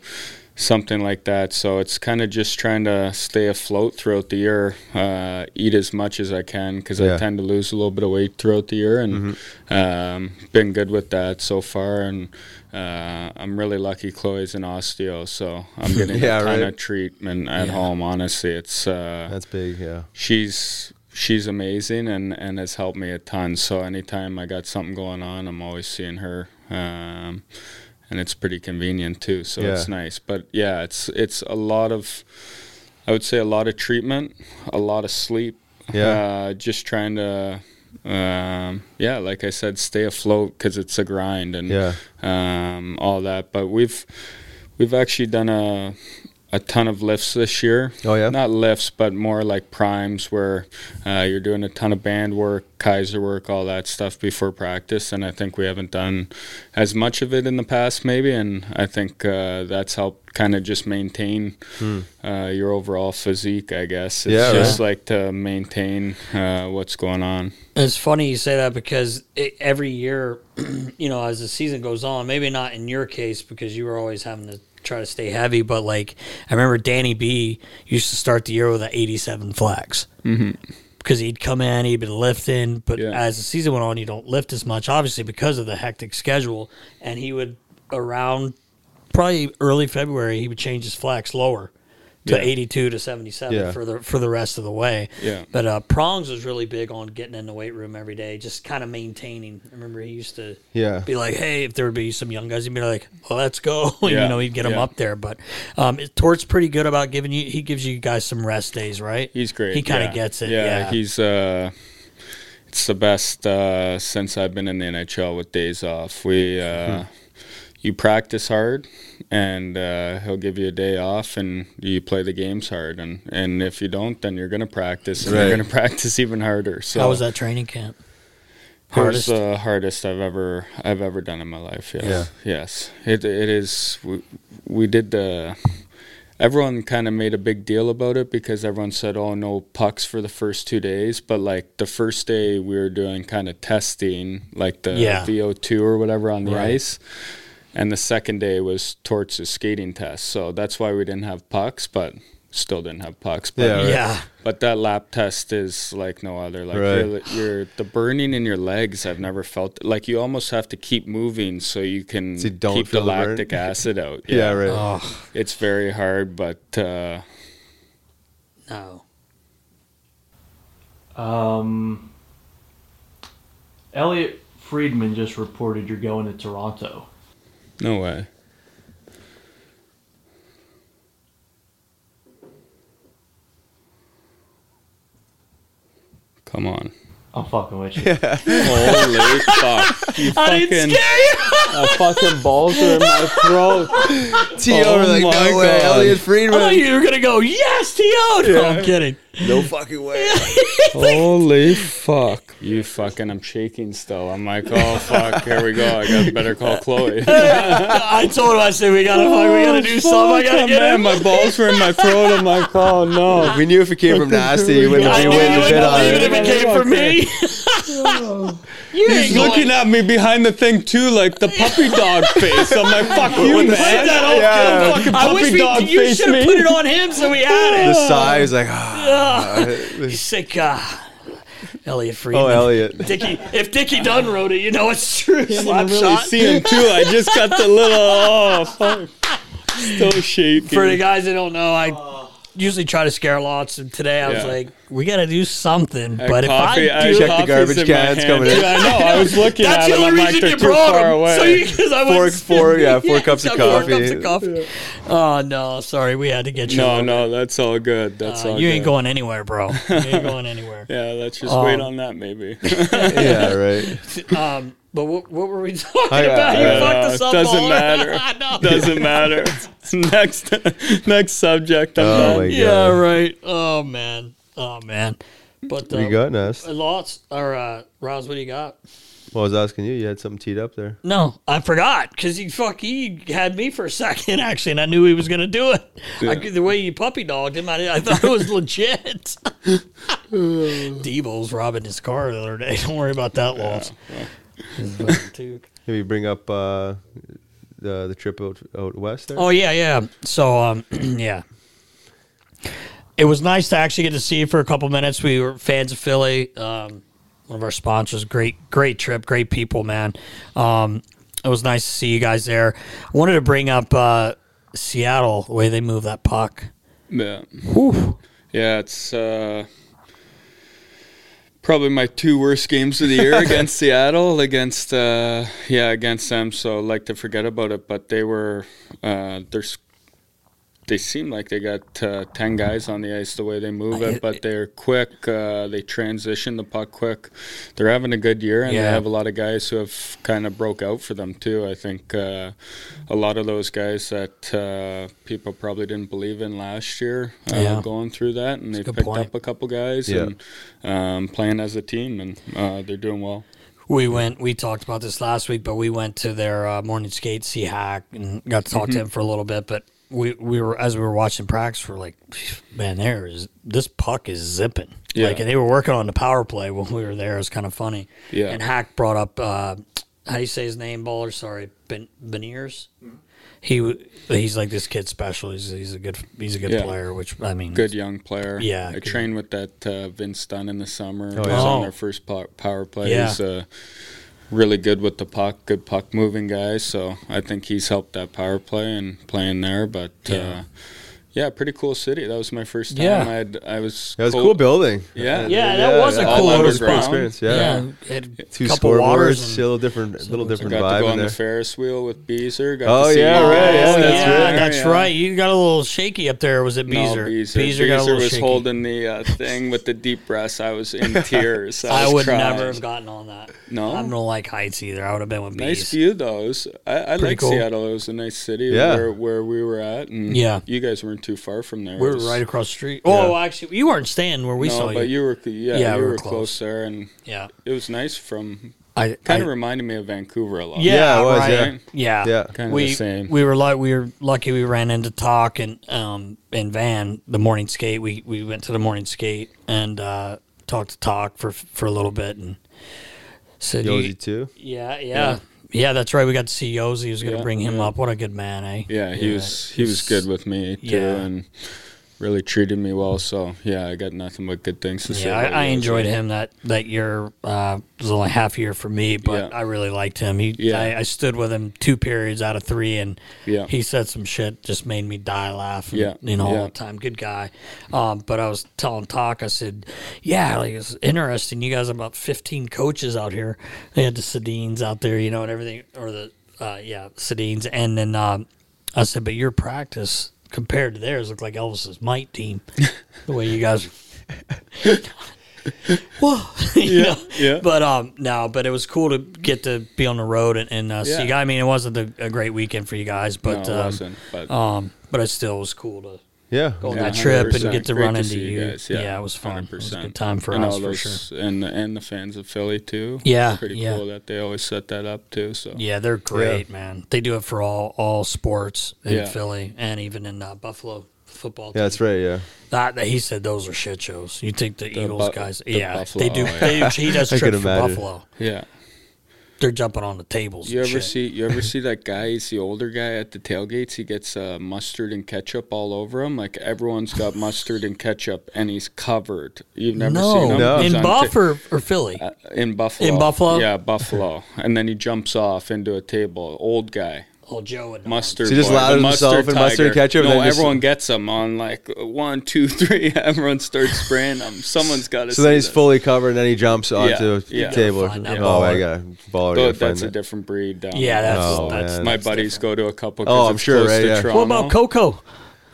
something like that. So it's kind of just trying to stay afloat throughout the year, eat as much as I can, because I tend to lose a little bit of weight throughout the year, and been good with that so far. And I'm really lucky Chloe's an osteo, so I'm getting a ton of treatment at home. Honestly, it's that's big. She's amazing and has helped me a ton. So anytime I got something going on, I'm always seeing her. And it's pretty convenient too, so it's nice. But yeah, it's a lot of, I would say, a lot of treatment, a lot of sleep. Just trying to, like I said, stay afloat, because it's a grind and all that. But we've actually done a ton of lifts this year. Oh, yeah? Not lifts, but more like primes, where you're doing a ton of band work, Kaiser work, all that stuff before practice. And I think we haven't done as much of it in the past, maybe. And I think that's helped kind of just maintain your overall physique, I guess. It's just like to maintain what's going on. It's funny you say that, because every year, you know, as the season goes on, maybe not in your case, because you were always having to try to stay heavy, but like I remember Danny B used to start the year with an 87 flex, because he'd come in, he'd been lifting, but as the season went on, you don't lift as much, obviously, because of the hectic schedule. And he would, around probably early February, he would change his flex lower to 82 to 77 for the rest of the way. But Prongs was really big on getting in the weight room every day, just kind of maintaining. I remember he used to be like, hey, if there would be some young guys, he'd be like, well, let's go. You know, he'd get them up there. But Torts pretty good about giving you, he gives you guys some rest days, right? He's great. He kind of gets it. He's it's the best since I've been in the NHL with days off. We you practice hard, and he'll give you a day off, and you play the games hard. And if you don't, then you're going to practice, and you're going to practice even harder. So how was that training camp? Hardest? It was the hardest I've ever done in my life, yes. It is. We did the... Everyone kind of made a big deal about it, because everyone said, oh, no pucks for the first 2 days. But, like, the first day we were doing kind of testing, like the VO2 or whatever on the ice. And the second day was Torts' skating test. So that's why we didn't have pucks, but still didn't have pucks. But but that lap test is like no other. Like you're the burning in your legs, I've never felt. Like you almost have to keep moving so you can keep the lactic acid out. It's very hard, but... Elliot Friedman just reported you're going to Toronto. No way. Come on. I'm fucking with you. Holy fuck. You I fucking, didn't scare you. Fucking balls are in my throat. T.O. like, no God. Way. Elliot Friedman. I thought you were going to go, yes, T.O. No, I'm kidding. No fucking way. Holy fuck. You fucking, I'm shaking still. I'm like, oh, fuck, here we go. I got better call Chloe. I told him, I said, we gotta do something. I gotta get him. My balls were in my throat. I'm like, oh, no. We knew if it came from Nasty, you wouldn't be waiting to bid on it. Even if it came from me. He's looking at me behind the thing, too, like the puppy dog face. I'm like, fuck you, man. That old fucking puppy dog face. You should have put it on him so we had it. The sigh is like, ah. Sika. Elliot Friedman. Oh, Elliot. Dickie. If Dickie Dunn wrote it, you know it's true. Yeah, slap really shot. See him too. I just got the little. Oh, fuck. So shaky. For the guys that don't know, I usually try to scare lots, and today I was like, we got to do something. But coffee, if I do, check the garbage cans coming in. Yeah, I know. I was looking at it. That's the only reason you brought them. Away. So you, I four cups of coffee. 4 cups of coffee. Oh no, sorry, we had to get you. No, that's all good. That's all. You ain't going anywhere, bro. You ain't going anywhere. Yeah, let's just wait on that, maybe. Yeah, right. But what were we talking about? You fucked us up. Doesn't matter. No. Doesn't matter. Next subject. Oh my God. Yeah, right. Oh man. But what you got, Ness? Lots. Or Roz, what do you got? Well, I was asking you. You had something teed up there. No, I forgot because he had me for a second actually, and I knew he was gonna do it. Yeah. The way you puppy dogged him, I thought it was legit. Debo's robbing his car the other day. Don't worry about that loss. Maybe you bring up the trip out west there? Oh yeah. So yeah. It was nice to actually get to see you for a couple minutes. We were fans of Philly. One of our sponsors. Great trip. Great people, man. It was nice to see you guys there. I wanted to bring up Seattle, the way they move that puck. Yeah. Whew. Yeah, it's probably my 2 worst games of the year against Seattle, against them. So I like to forget about it, but they were they seem like they got 10 guys on the ice the way they move it, but they're quick. They transition the puck quick. They're having a good year, and they have a lot of guys who have kind of broke out for them too. I think a lot of those guys that people probably didn't believe in last year going through that, and they picked up a couple guys and playing as a team, and they're doing well. We talked about this last week, but we went to their morning skate, Seahack, and got to talk to him for a little bit, but we were watching practice, we're like, man, this puck is zipping. Yeah. Like, and they were working on the power play when we were there. It was kind of funny. Yeah. And Hack brought up how do you say his name, baller? Sorry, Beniers. He's like, this kid's special. He's a good player. Which I mean, good young player. Yeah, I trained with that Vince Dunn in the summer. Oh, he was on their first power play. Yeah. He's, really good with the puck, good puck moving guys. So I think he's helped that power play and playing there. But pretty cool city. That was my first time. Yeah. That was a cool building. Yeah, that was a cool experience. Yeah. Two scoreboards, a little different vibe. Got to go on the Ferris wheel with Beezer. That's right. You got a little shaky up there. Was it Beezer? No, Beezer got a little shaky. Beezer was holding the thing with the deep breaths. I was in tears. I would never have gotten on that. No, I don't like heights either. I would have been with Bees. Nice view though. I like Seattle. It was a nice city where we were at, and you guys weren't too far from there. We were right across the street. Yeah. Oh, actually, you weren't staying where we saw you. No, but you were. Yeah, we were close there, and it was nice. It kind of reminded me of Vancouver a lot. Yeah, it was. Right? Yeah, kind of the same. We were lucky. We ran into Talk and Van the morning skate. We went to the morning skate and talked to Talk for a little bit and. So Yozy too? Yeah, that's right. We got to see Yozy. He was going to bring him up. What a good man, eh? Yeah, he was good with me too, and really treated me well. So I got nothing but good things to say. Yeah, I enjoyed him that year. It was only half a year for me, but I really liked him. I stood with him 2 periods out of 3, and he said some shit just made me die laugh. And, all the time. Good guy. But I was telling Talk, I said, it's interesting. You guys have about 15 coaches out here. They had the Sedins out there, and everything, or the Sedins, and then I said, but your practice compared to theirs looked like Elvis's Might team, the way you guys. Whoa. Yeah. But but it was cool to get to be on the road and see you guys. I mean, it wasn't a great weekend for you guys, but it wasn't, but it still was cool to go on that trip and get to run into you guys. It was fun. 100%. It was a good time for us for sure. And the fans of Philly too. Yeah, it's pretty cool that they always set that up too. So they're great, man. They do it for all sports in Philly and even in Buffalo. Football team. That's right. Yeah, he said those are shit shows. You think the Eagles guys? The Buffalo, they do. He does trip for Buffalo. Yeah, they're jumping on the tables. You ever see that guy? He's the older guy at the tailgates. He gets mustard and ketchup all over him. Like everyone's got mustard and ketchup, and he's covered. You've never seen him in or Philly? In Buffalo. Yeah, Buffalo. And then he jumps off into a table. Old guy. Oh, Joe and mustard. So he just lathered himself in mustard ketchup. No, everyone gets them on like 1, 2, 3. Everyone starts spraying them. Someone's got to. So then he's fully covered, and then he jumps onto the table. Oh, I got baller. That's a different breed. Yeah, that's my buddies go to a couple. Oh, I'm sure. Right? What about Coco?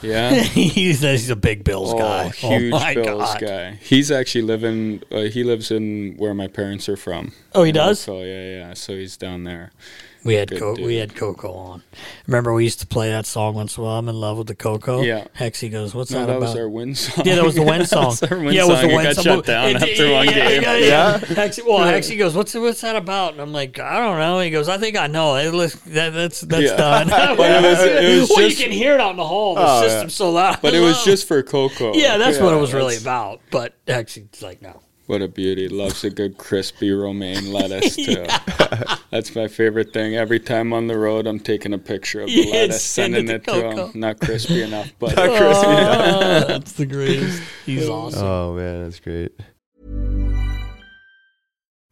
Yeah, he's a big Bills guy. Huge Bills guy. He's actually living. He lives in where my parents are from. Oh, he does. So yeah. So he's down there. We had Coco on. Remember, we used to play that song once in a while. I'm in love with the Coco. Yeah. Hexy goes, "What's that about?" That was our win song. Yeah, that was the win song. Yeah, it was the win song. It got shut down after one game. Yeah. Hexy goes, "What's that about?" And I'm like, "I don't know." He goes, "I think I know. That's done." Well, you can hear it out in the hall. The system's so loud. But it was just for Coco. Yeah, that's what it was really about. But Hexy's like, no. What a beauty. Loves a good crispy romaine lettuce, too. That's my favorite thing. Every time on the road, I'm taking a picture of the lettuce, sending it to him. Not crispy enough, but... Not crispy enough. That's the greatest. He's awesome. Oh, man, that's great.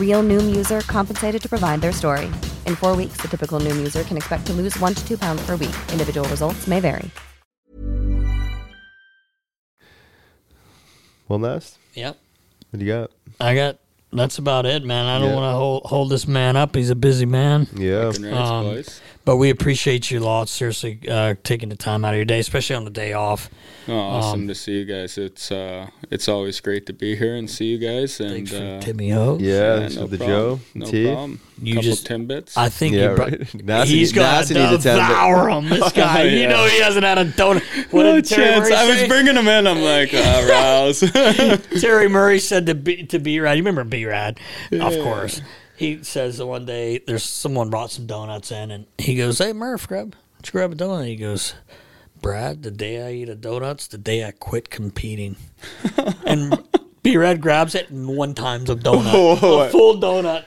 Real Noom user compensated to provide their story. In 4 weeks, the typical Noom user can expect to lose 1 to 2 pounds per week. Individual results may vary. One last? Yep. What do you got? I got, that's about it, man. I don't want to hold this man up. He's a busy man. Yeah. But we appreciate you, Law. Seriously, taking the time out of your day, especially on the day off. Oh, awesome to see you guys. It's always great to be here and see you guys. And thanks for Timmy O. Yeah, no the Joe. No problem. You couple just timbits. I think he's going to devour him. This guy, you know, he hasn't had a donut. No chance. I was bringing him in. I'm like, Rouse. Terry Murray said to B-Rad. You remember B-Rad? Yeah. Of course. He says that one day there's someone brought some donuts in, and he goes, "Hey Murph, grab a donut." He goes, "Brad, the day I eat a donut's the day I quit competing." And B-Rad grabs it and one time's a donut. A full donut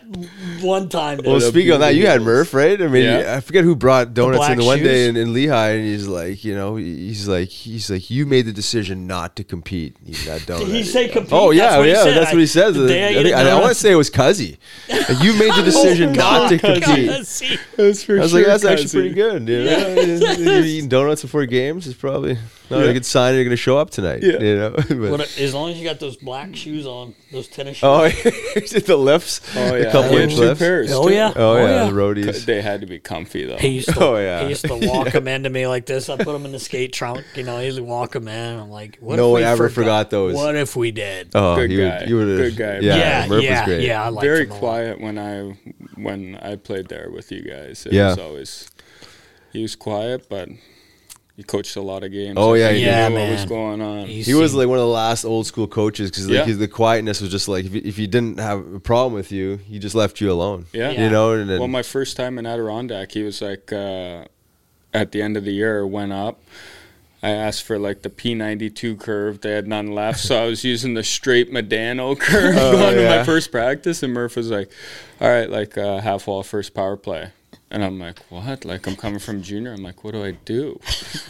one time. Well, speaking of that, you had Murph, right? I mean, I forget who brought donuts in the one day in Lehigh, and he's like, you know, he's like, you made the decision not to compete. You got donuts. Did he say compete? Oh, yeah, that's what he says. I want to say it was Cousy. You made the decision not to compete. That's actually pretty good, dude. Eating donuts before games is probably... No, a good sign you're going to show up tonight. Yeah. You know? As long as you got those black shoes on, those tennis shoes. Oh, the lifts. Oh, yeah. A couple inch lifts. Pairs, oh, yeah. The roadies. They had to be comfy, though. He used to walk them into me like this. I put them in the skate trunk. You know, I usually walk them in. I'm like, no one ever forgot those. What if we did? Oh, good guy. Yeah, Murph was great. Yeah, I liked him. Very quiet when I played there with you guys. He was quiet, but... He coached a lot of games. Oh, yeah. He knew what was going on. He was like one of the last old school coaches because the quietness was just like, if you didn't have a problem with you, he just left you alone. Yeah. You know? And my first time in Adirondack, he was like, at the end of the year, went up. I asked for like the P92 curve. They had none left, so I was using the straight Medano curve on my first practice. And Murph was like, "All right, like half wall first power play." And I'm like, what? Like, I'm coming from junior. I'm like, what do I do?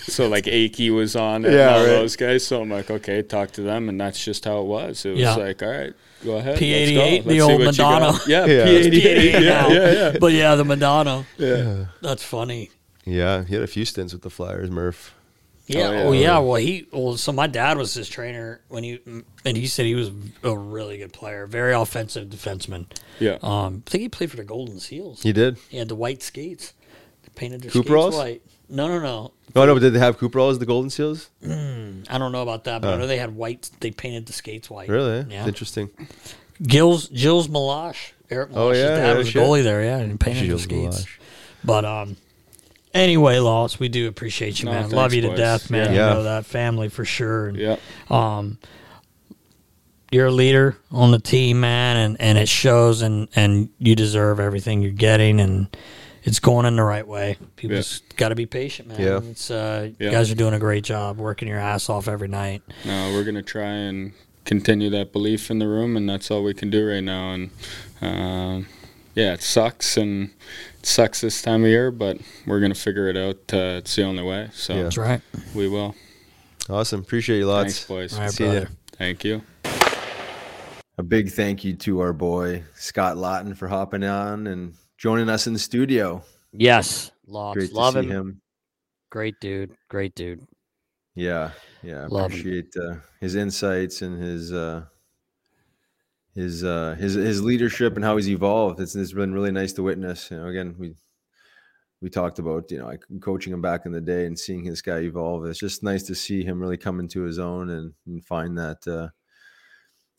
So, like, Akey was on it and all those guys. So I'm like, okay, talk to them. And that's just how it was. It was like, all right, go ahead. P88, let's go. The old Madonna. P88. Yeah. But, yeah, the Madonna. Yeah. That's funny. Yeah, he had a few stints with the Flyers, Murph. Yeah. Well, so my dad was his trainer and he said he was a really good player, very offensive defenseman. Yeah. I think he played for the Golden Seals. He did. He had the white skates. They painted their skates white. No. No, but did they have Cooperalls, the Golden Seals? I don't know about that, but I know they had white. They painted the skates white. Really? Yeah. Interesting. Gilles Melosh. Eric Melosh's dad was a goalie there, and he painted the skates. Melosh. But, anyway, Lawless, we do appreciate you, man. Thanks, love you to death, man. Yeah. You know that family for sure. And, you're a leader on the team, man, and it shows, and you deserve everything you're getting, and it's going in the right way. People's got to be patient, man. Yeah. It's, you guys are doing a great job, working your ass off every night. No, we're going to try and continue that belief in the room, and that's all we can do right now. And, yeah, it sucks, and it sucks this time of year, but we're going to figure it out. It's the only way. So that's right. We will. Awesome. Appreciate you lots. Thanks, boys. Right, see you. Thank you. A big thank you to our boy, Scott Lawton, for hopping on and joining us in the studio. Yes. Love him. Great dude. Yeah. Appreciate his insights and his leadership and how he's evolved. It's been really nice to witness. You know, again, we talked about, you know, like coaching him back in the day and seeing this guy evolve. It's just nice to see him really come into his own and find that,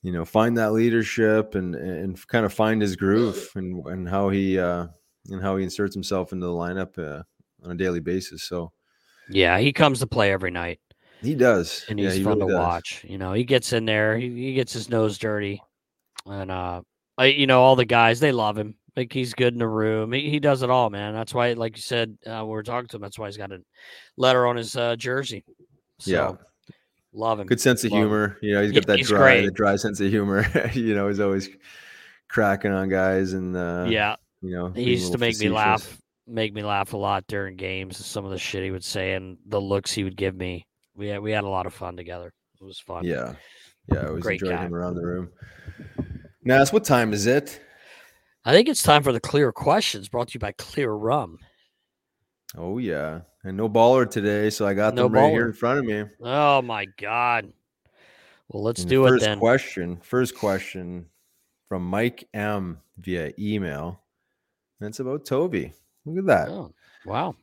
you know, find that leadership and kind of find his groove and how he inserts himself into the lineup on a daily basis. So, yeah, he comes to play every night. He does, and he's fun to watch. You know, he gets in there, he gets his nose dirty. And, you know, all the guys, they love him. Like, he's good in the room. He does it all, man. That's why, like you said, we were talking to him. That's why he's got a letter on his jersey. So, yeah. Love him. Good sense of humor. You know, he's got that dry sense of humor. You know, he's always cracking on guys. And, you know, he used to make me laugh a lot during games and some of the shit he would say and the looks he would give me. We had a lot of fun together. It was fun. Yeah. Yeah, I always enjoyed him around the room. Nas, what time is it? I think it's time for the Clear Questions, brought to you by Clear Rum. Oh, yeah. And no baller today, so I got them right here in front of me. Oh, my God. Well, let's do it then. First question from Mike M. via email. And it's about Toby. Look at that. Oh, wow.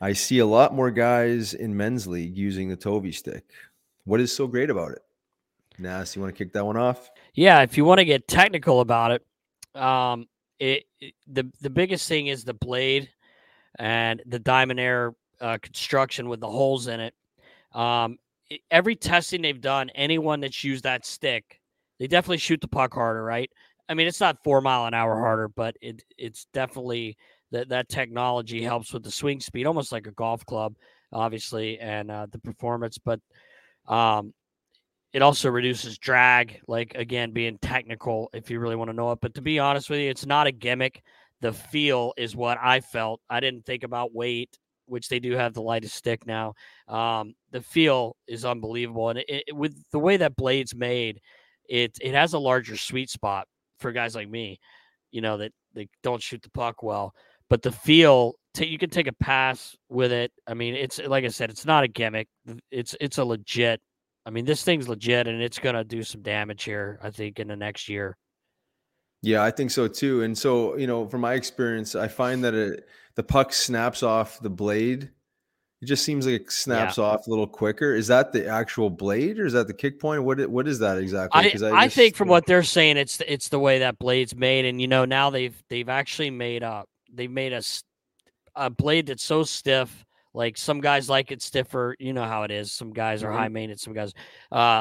I see a lot more guys in men's league using the Toby stick. What is so great about it? Nas, you want to kick that one off? Yeah, if you want to get technical about it, the biggest thing is the blade and the Diamond Air construction with the holes in it. Every testing they've done, anyone that's used that stick, they definitely shoot the puck harder, right? I mean, it's not 4 mile an hour harder, but it's definitely that technology helps with the swing speed, almost like a golf club, obviously, and the performance. But it also reduces drag, like, again, being technical if you really want to know it. But to be honest with you, it's not a gimmick. The feel is what I felt. I didn't think about weight, which they do have the lightest stick now. The feel is unbelievable. And with the way that blade's made, it has a larger sweet spot for guys like me, you know, that they don't shoot the puck well. But the feel, you can take a pass with it. I mean, it's like I said, it's not a gimmick. It's a legit. I mean, this thing's legit, and it's going to do some damage here, I think, in the next year. Yeah, I think so, too. And so, you know, from my experience, I find that the puck snaps off the blade. It just seems like it snaps off a little quicker. Is that the actual blade, or is that the kick point? What is that exactly? I think from what they're saying, it's the way that blade's made. And, you know, now they've actually made a blade that's so stiff. Like, some guys like it stiffer. You know how it is. Some guys are high maintenance. Some guys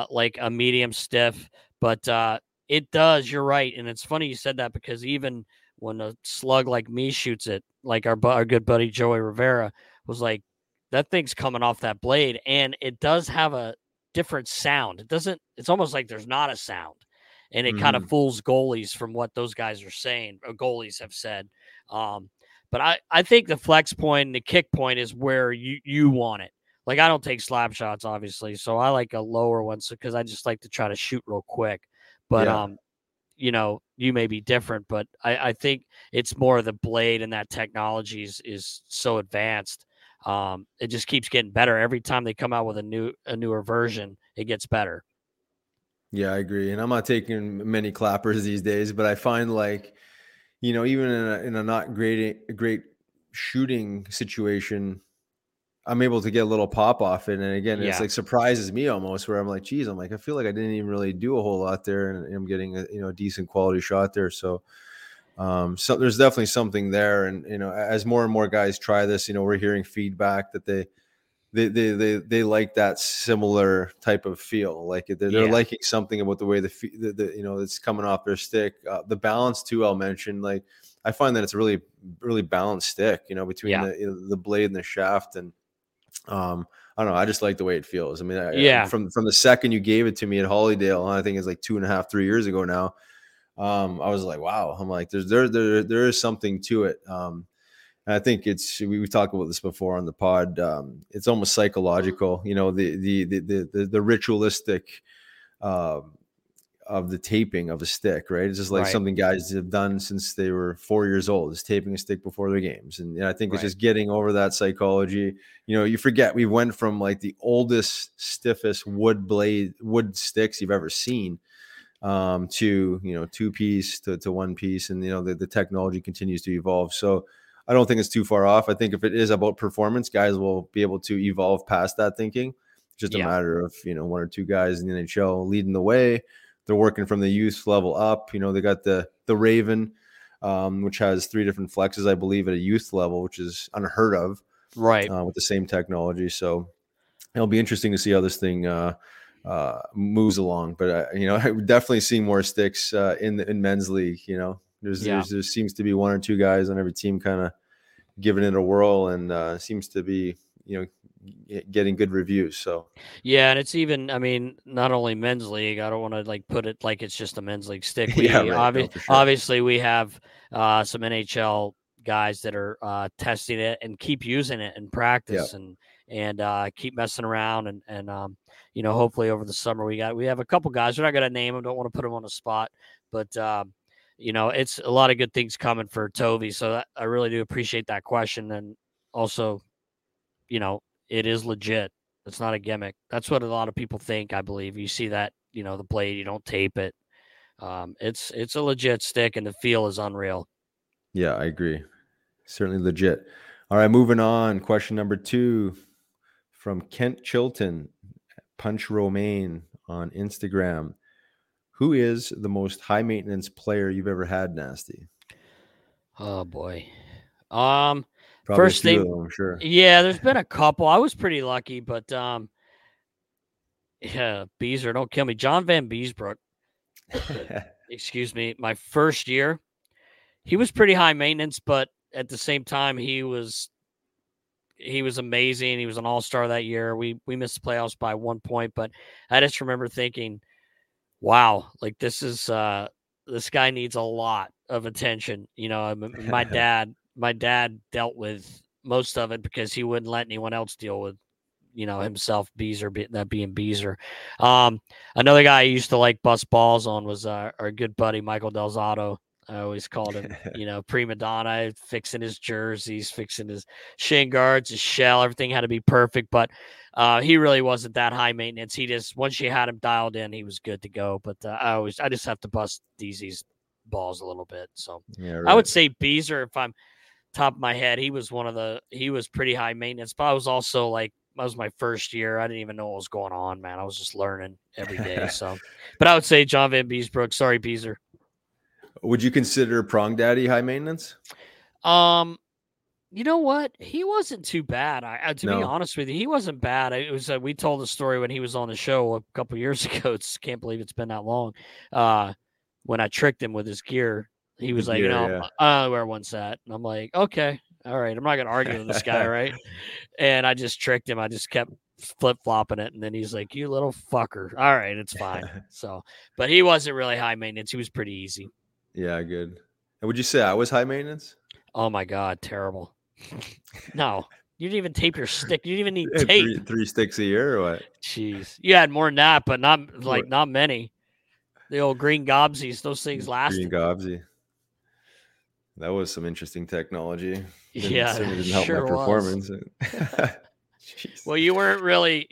like a medium stiff. But it does. You're right. And it's funny you said that, because even when a slug like me shoots it, like our good buddy Joey Rivera was like, that thing's coming off that blade, and it does have a different sound. It doesn't, it's almost like there's not a sound, and it kind of fools goalies from what those guys are saying, or goalies have said. But I think the flex point and the kick point is where you want it. Like, I don't take slap shots, obviously, so I like a lower one because I just like to try to shoot real quick. But, yeah. You know, you may be different, but I think it's more the blade, and that technology is so advanced. It just keeps getting better. Every time they come out with a newer version, it gets better. Yeah, I agree. And I'm not taking many clappers these days, but I find, like, you know, even in a not great shooting situation, I'm able to get a little pop off it. And again, it's like surprises me almost, where I'm like, geez, I'm like, I feel like I didn't even really do a whole lot there, and I'm getting a, you know, decent quality shot there. So there's definitely something there. And, you know, as more and more guys try this, you know, we're hearing feedback that they like that similar type of feel. Like they're liking something about the way the you know, it's coming off their stick, the balance too. I'll mention, like, I find that it's a really, really balanced stick, you know, between the blade and the shaft. And, I don't know. I just like the way it feels. I mean, from the second you gave it to me at Hollydale, I think it's like 2.5-3 years ago now. I was like, wow. I'm like, there is something to it. And I think we talked about this before on the pod. It's almost psychological, you know, the ritualistic, of the taping of a stick, right? It's just like something guys have done since they were 4 years old, is taping a stick before their games. And I think it's just getting over that psychology. You know, you forget we went from like the oldest, stiffest wood sticks you've ever seen, to, you know, two piece to one piece. And, you know, the technology continues to evolve. So I don't think it's too far off. I think if it is about performance, guys will be able to evolve past that thinking. It's just a matter of, you know, one or two guys in the NHL leading the way. They're working from the youth level up. You know, they got the Raven, which has 3 different flexes, I believe, at a youth level, which is unheard of, right? With the same technology. So it'll be interesting to see how this thing moves along. But you know, I definitely see more sticks in men's league. You know, there seems to be one or two guys on every team kind of giving it a whirl, and seems to be, you know, getting good reviews. So and it's even, I mean, not only men's league, I don't want to like put it like it's just a men's league stick. Obviously we have some NHL guys that are testing it and keep using it in practice, and keep messing around, and you know, hopefully over the summer we have a couple guys. We're not going to name them, don't want to put them on the spot, but you know, it's a lot of good things coming for Tovey. So that, I really do appreciate that question, and also, you know, it is legit. It's not a gimmick. That's what a lot of people think, I believe. You see that, you know, the blade, you don't tape it. It's a legit stick, and the feel is unreal. Yeah, I agree. Certainly legit. All right, moving on. Question number 2 from Kent Chilton, Punch Romaine on Instagram. Who is the most high-maintenance player you've ever had, Nasty? Oh, boy. Probably first thing, I'm sure. Yeah, there's been a couple. I was pretty lucky, but Beezer, don't kill me. John Van Beesbrook. Excuse me. My first year, he was pretty high maintenance, but at the same time, he was amazing. He was an all-star that year. We missed the playoffs by 1 point, but I just remember thinking, wow, like this guy needs a lot of attention. You know, my dad dealt with most of it because he wouldn't let anyone else deal with, you know, himself, Beezer, that being Beezer. Another guy I used to like bust balls on was our good buddy, Michael Delzato. I always called him, you know, prima donna, fixing his jerseys, fixing his shin guards, his shell, everything had to be perfect. But he really wasn't that high maintenance. He just, once you had him dialed in, he was good to go. But I just have to bust DZ's balls a little bit. So yeah, right. I would say Beezer, if I'm top of my head, he was pretty high maintenance, but I was also like, that was my first year. I didn't even know what was going on, man. I was just learning every day. So, but I would say John Van Beesbrook. Sorry, Beezer. Would you consider Prong Daddy high maintenance? You know what? He wasn't too bad. To be honest with you, he wasn't bad. It was, we told the story when he was on the show a couple years ago. It's, can't believe it's been that long. When I tricked him with his gear, he was like, you know, I don't know where one's at. And I'm like, okay. all right, I'm not going to argue with this guy, right? And I just tricked him. I just kept flip-flopping it, and then he's like, you little fucker. All right, it's fine. So, but he wasn't really high maintenance. He was pretty easy. Yeah, good. And would you say I was high maintenance? Oh, my God, terrible. No, you didn't even tape your stick. You didn't even need tape. Three sticks a year or what? Jeez. You had more than that, but not many. The old green gobsies, those things lasted. Green gobsy. That was some interesting technology. Yeah, it didn't help sure my performance. Well, you weren't really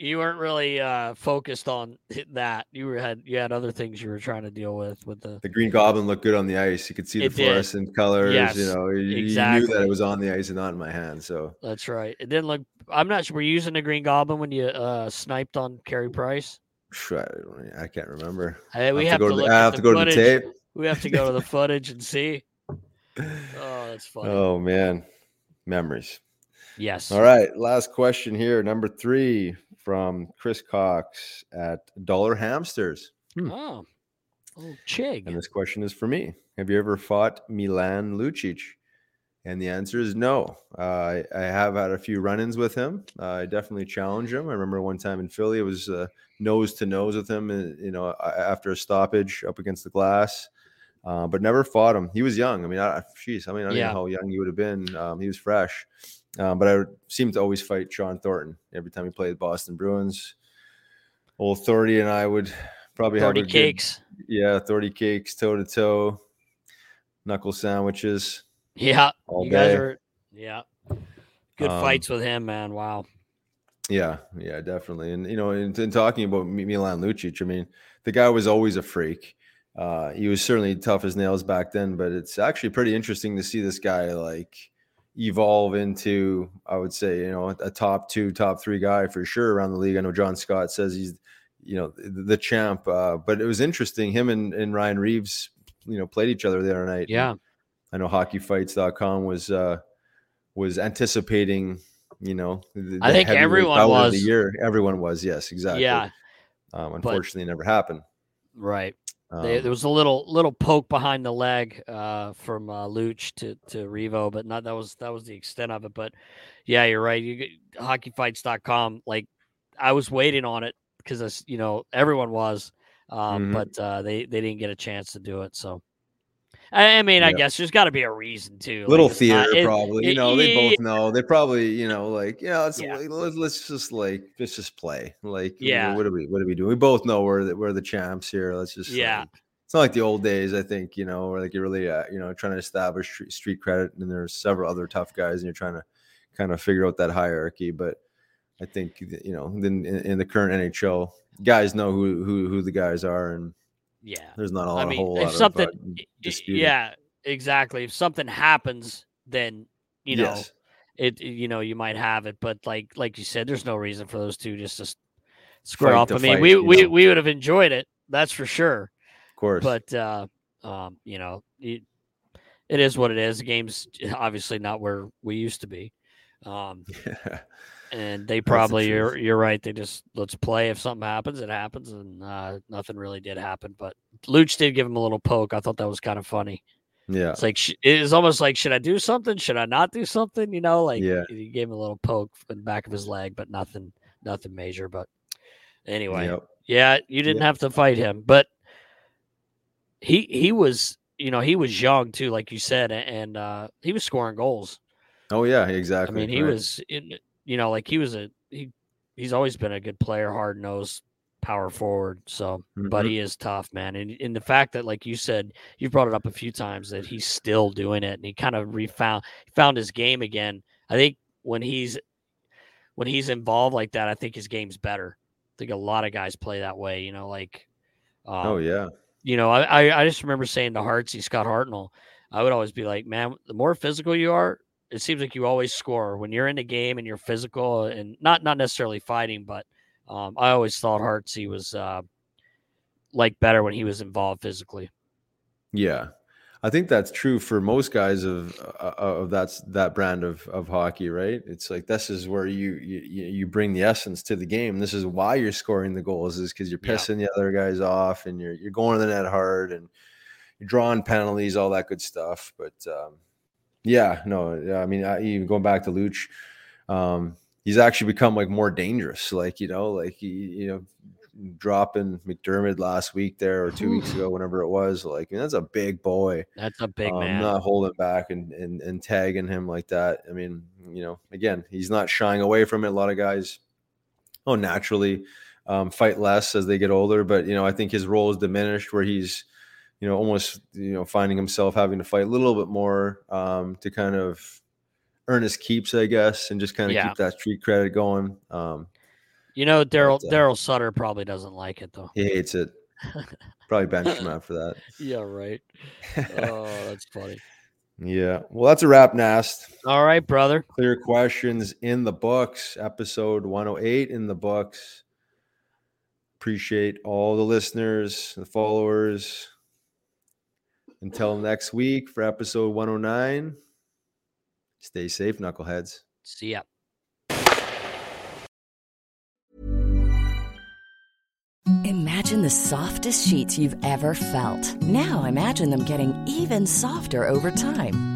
focused on that. You had other things you were trying to deal with the green goblin looked good on the ice. You could see the fluorescent colors. Yes, you knew that it was on the ice and not in my hand. So that's right. It didn't look. I'm not sure. Were you using the green goblin when you sniped on Carey Price? I can't remember. I have to go to the tape. We have to go to the footage and see. Oh, that's funny. Oh, man. Memories. Yes. All right. Last question here. Number 3 from Chris Cox at Dollar Hamsters. Oh. Oh, Chig. And this question is for me. Have you ever fought Milan Lucic? And the answer is no. I have had a few run-ins with him. I definitely challenge him. I remember one time in Philly, it was nose to nose with him, after a stoppage up against the glass. But never fought him. He was young. I don't know how young he would have been. He was fresh. But I seemed to always fight Sean Thornton every time he played Boston Bruins. Old 30 and I would probably have 30 cakes. 30 cakes, toe-to-toe, knuckle sandwiches. Yeah. All day. Good fights with him, man. Wow. Yeah, definitely. And, in talking about Milan Lucic, the guy was always a freak. He was certainly tough as nails back then, but it's actually pretty interesting to see this guy evolve into, I would say, a top 2, top 3 guy for sure around the league. I know John Scott says he's, the champ, but it was interesting. Him and Ryan Reeves, played each other the other night. Yeah. I know hockeyfights.com was anticipating, I think everyone was. Of the year. Everyone was. Yes, exactly. Yeah. Unfortunately, it never happened. Right. There was a little poke behind the leg from Luch to Revo, but not that was the extent of it. But yeah, you're right. Hockeyfights.com. I was waiting on it because everyone was, but they didn't get a chance to do it. So. I guess there's got to be a reason too. Little theater, probably. They both know. They probably, let's just play. What are we doing? We both know we're the champs here. Let's just. Yeah. It's not like the old days. I think where you're really trying to establish street credit, and there's several other tough guys, and you're trying to kind of figure out that hierarchy. But I think then in the current NHL, guys know who the guys are and. Yeah, there's not a whole lot of dispute. Yeah, exactly. If something happens, then you might have it. But like you said, there's no reason for those two just to square off. We would have enjoyed it, that's for sure. Of course, but it is what it is. The game's obviously not where we used to be. And they probably, you're right. They just, let's play. If something happens, it happens. And nothing really did happen, but Luch did give him a little poke. I thought that was kind of funny. Yeah. It's like, it is almost like, should I do something? Should I not do something? He gave him a little poke in the back of his leg, but nothing major. But anyway, you didn't have to fight him, but he was, he was young too, like you said, and he was scoring goals. Oh yeah, exactly. He was, he's always been a good player, hard nosed power forward. So, but he is tough, man. And the fact that, like you said, you've brought it up a few times that he's still doing it, and he kind of found his game again. I think when he's involved like that, I think his game's better. I think a lot of guys play that way. I just remember saying to Hartsy, Scott Hartnell, I would always be like, man, the more physical you are. It seems like you always score when you're in a game and you're physical and not necessarily fighting, but I always thought Hartsy was better when he was involved physically. Yeah, I think that's true for most guys of that brand of hockey, right? It's like this is where you bring the essence to the game. This is why you're scoring the goals is because you're pissing the other guys off and you're going to the net hard and you're drawing penalties, all that good stuff, but. Yeah, no, yeah, I mean, even going back to Luch, he's actually become like more dangerous. Like, you know, like, you know, dropping McDermott last week there or 2 weeks ago, whenever it was, like, I mean, that's a big boy. That's a big man. Not holding back and tagging him like that. I mean, you know, again, he's not shying away from it. A lot of guys, naturally fight less as they get older, but, you know, I think his role is diminished where he's, you know, almost, you know, finding himself having to fight a little bit more to kind of earn his keeps, I guess, and just kind of keep that street credit going. You know, Daryl Sutter probably doesn't like it, though. He hates it. Probably bench him out for that. Yeah, right. Oh, that's funny. Yeah. Well, that's a wrap, Nast. All right, brother. Clear questions in the books. Episode 108 in the books. Appreciate all the listeners, the followers. Until next week for episode 109, stay safe, knuckleheads. See ya. Imagine the softest sheets you've ever felt. Now imagine them getting even softer over time.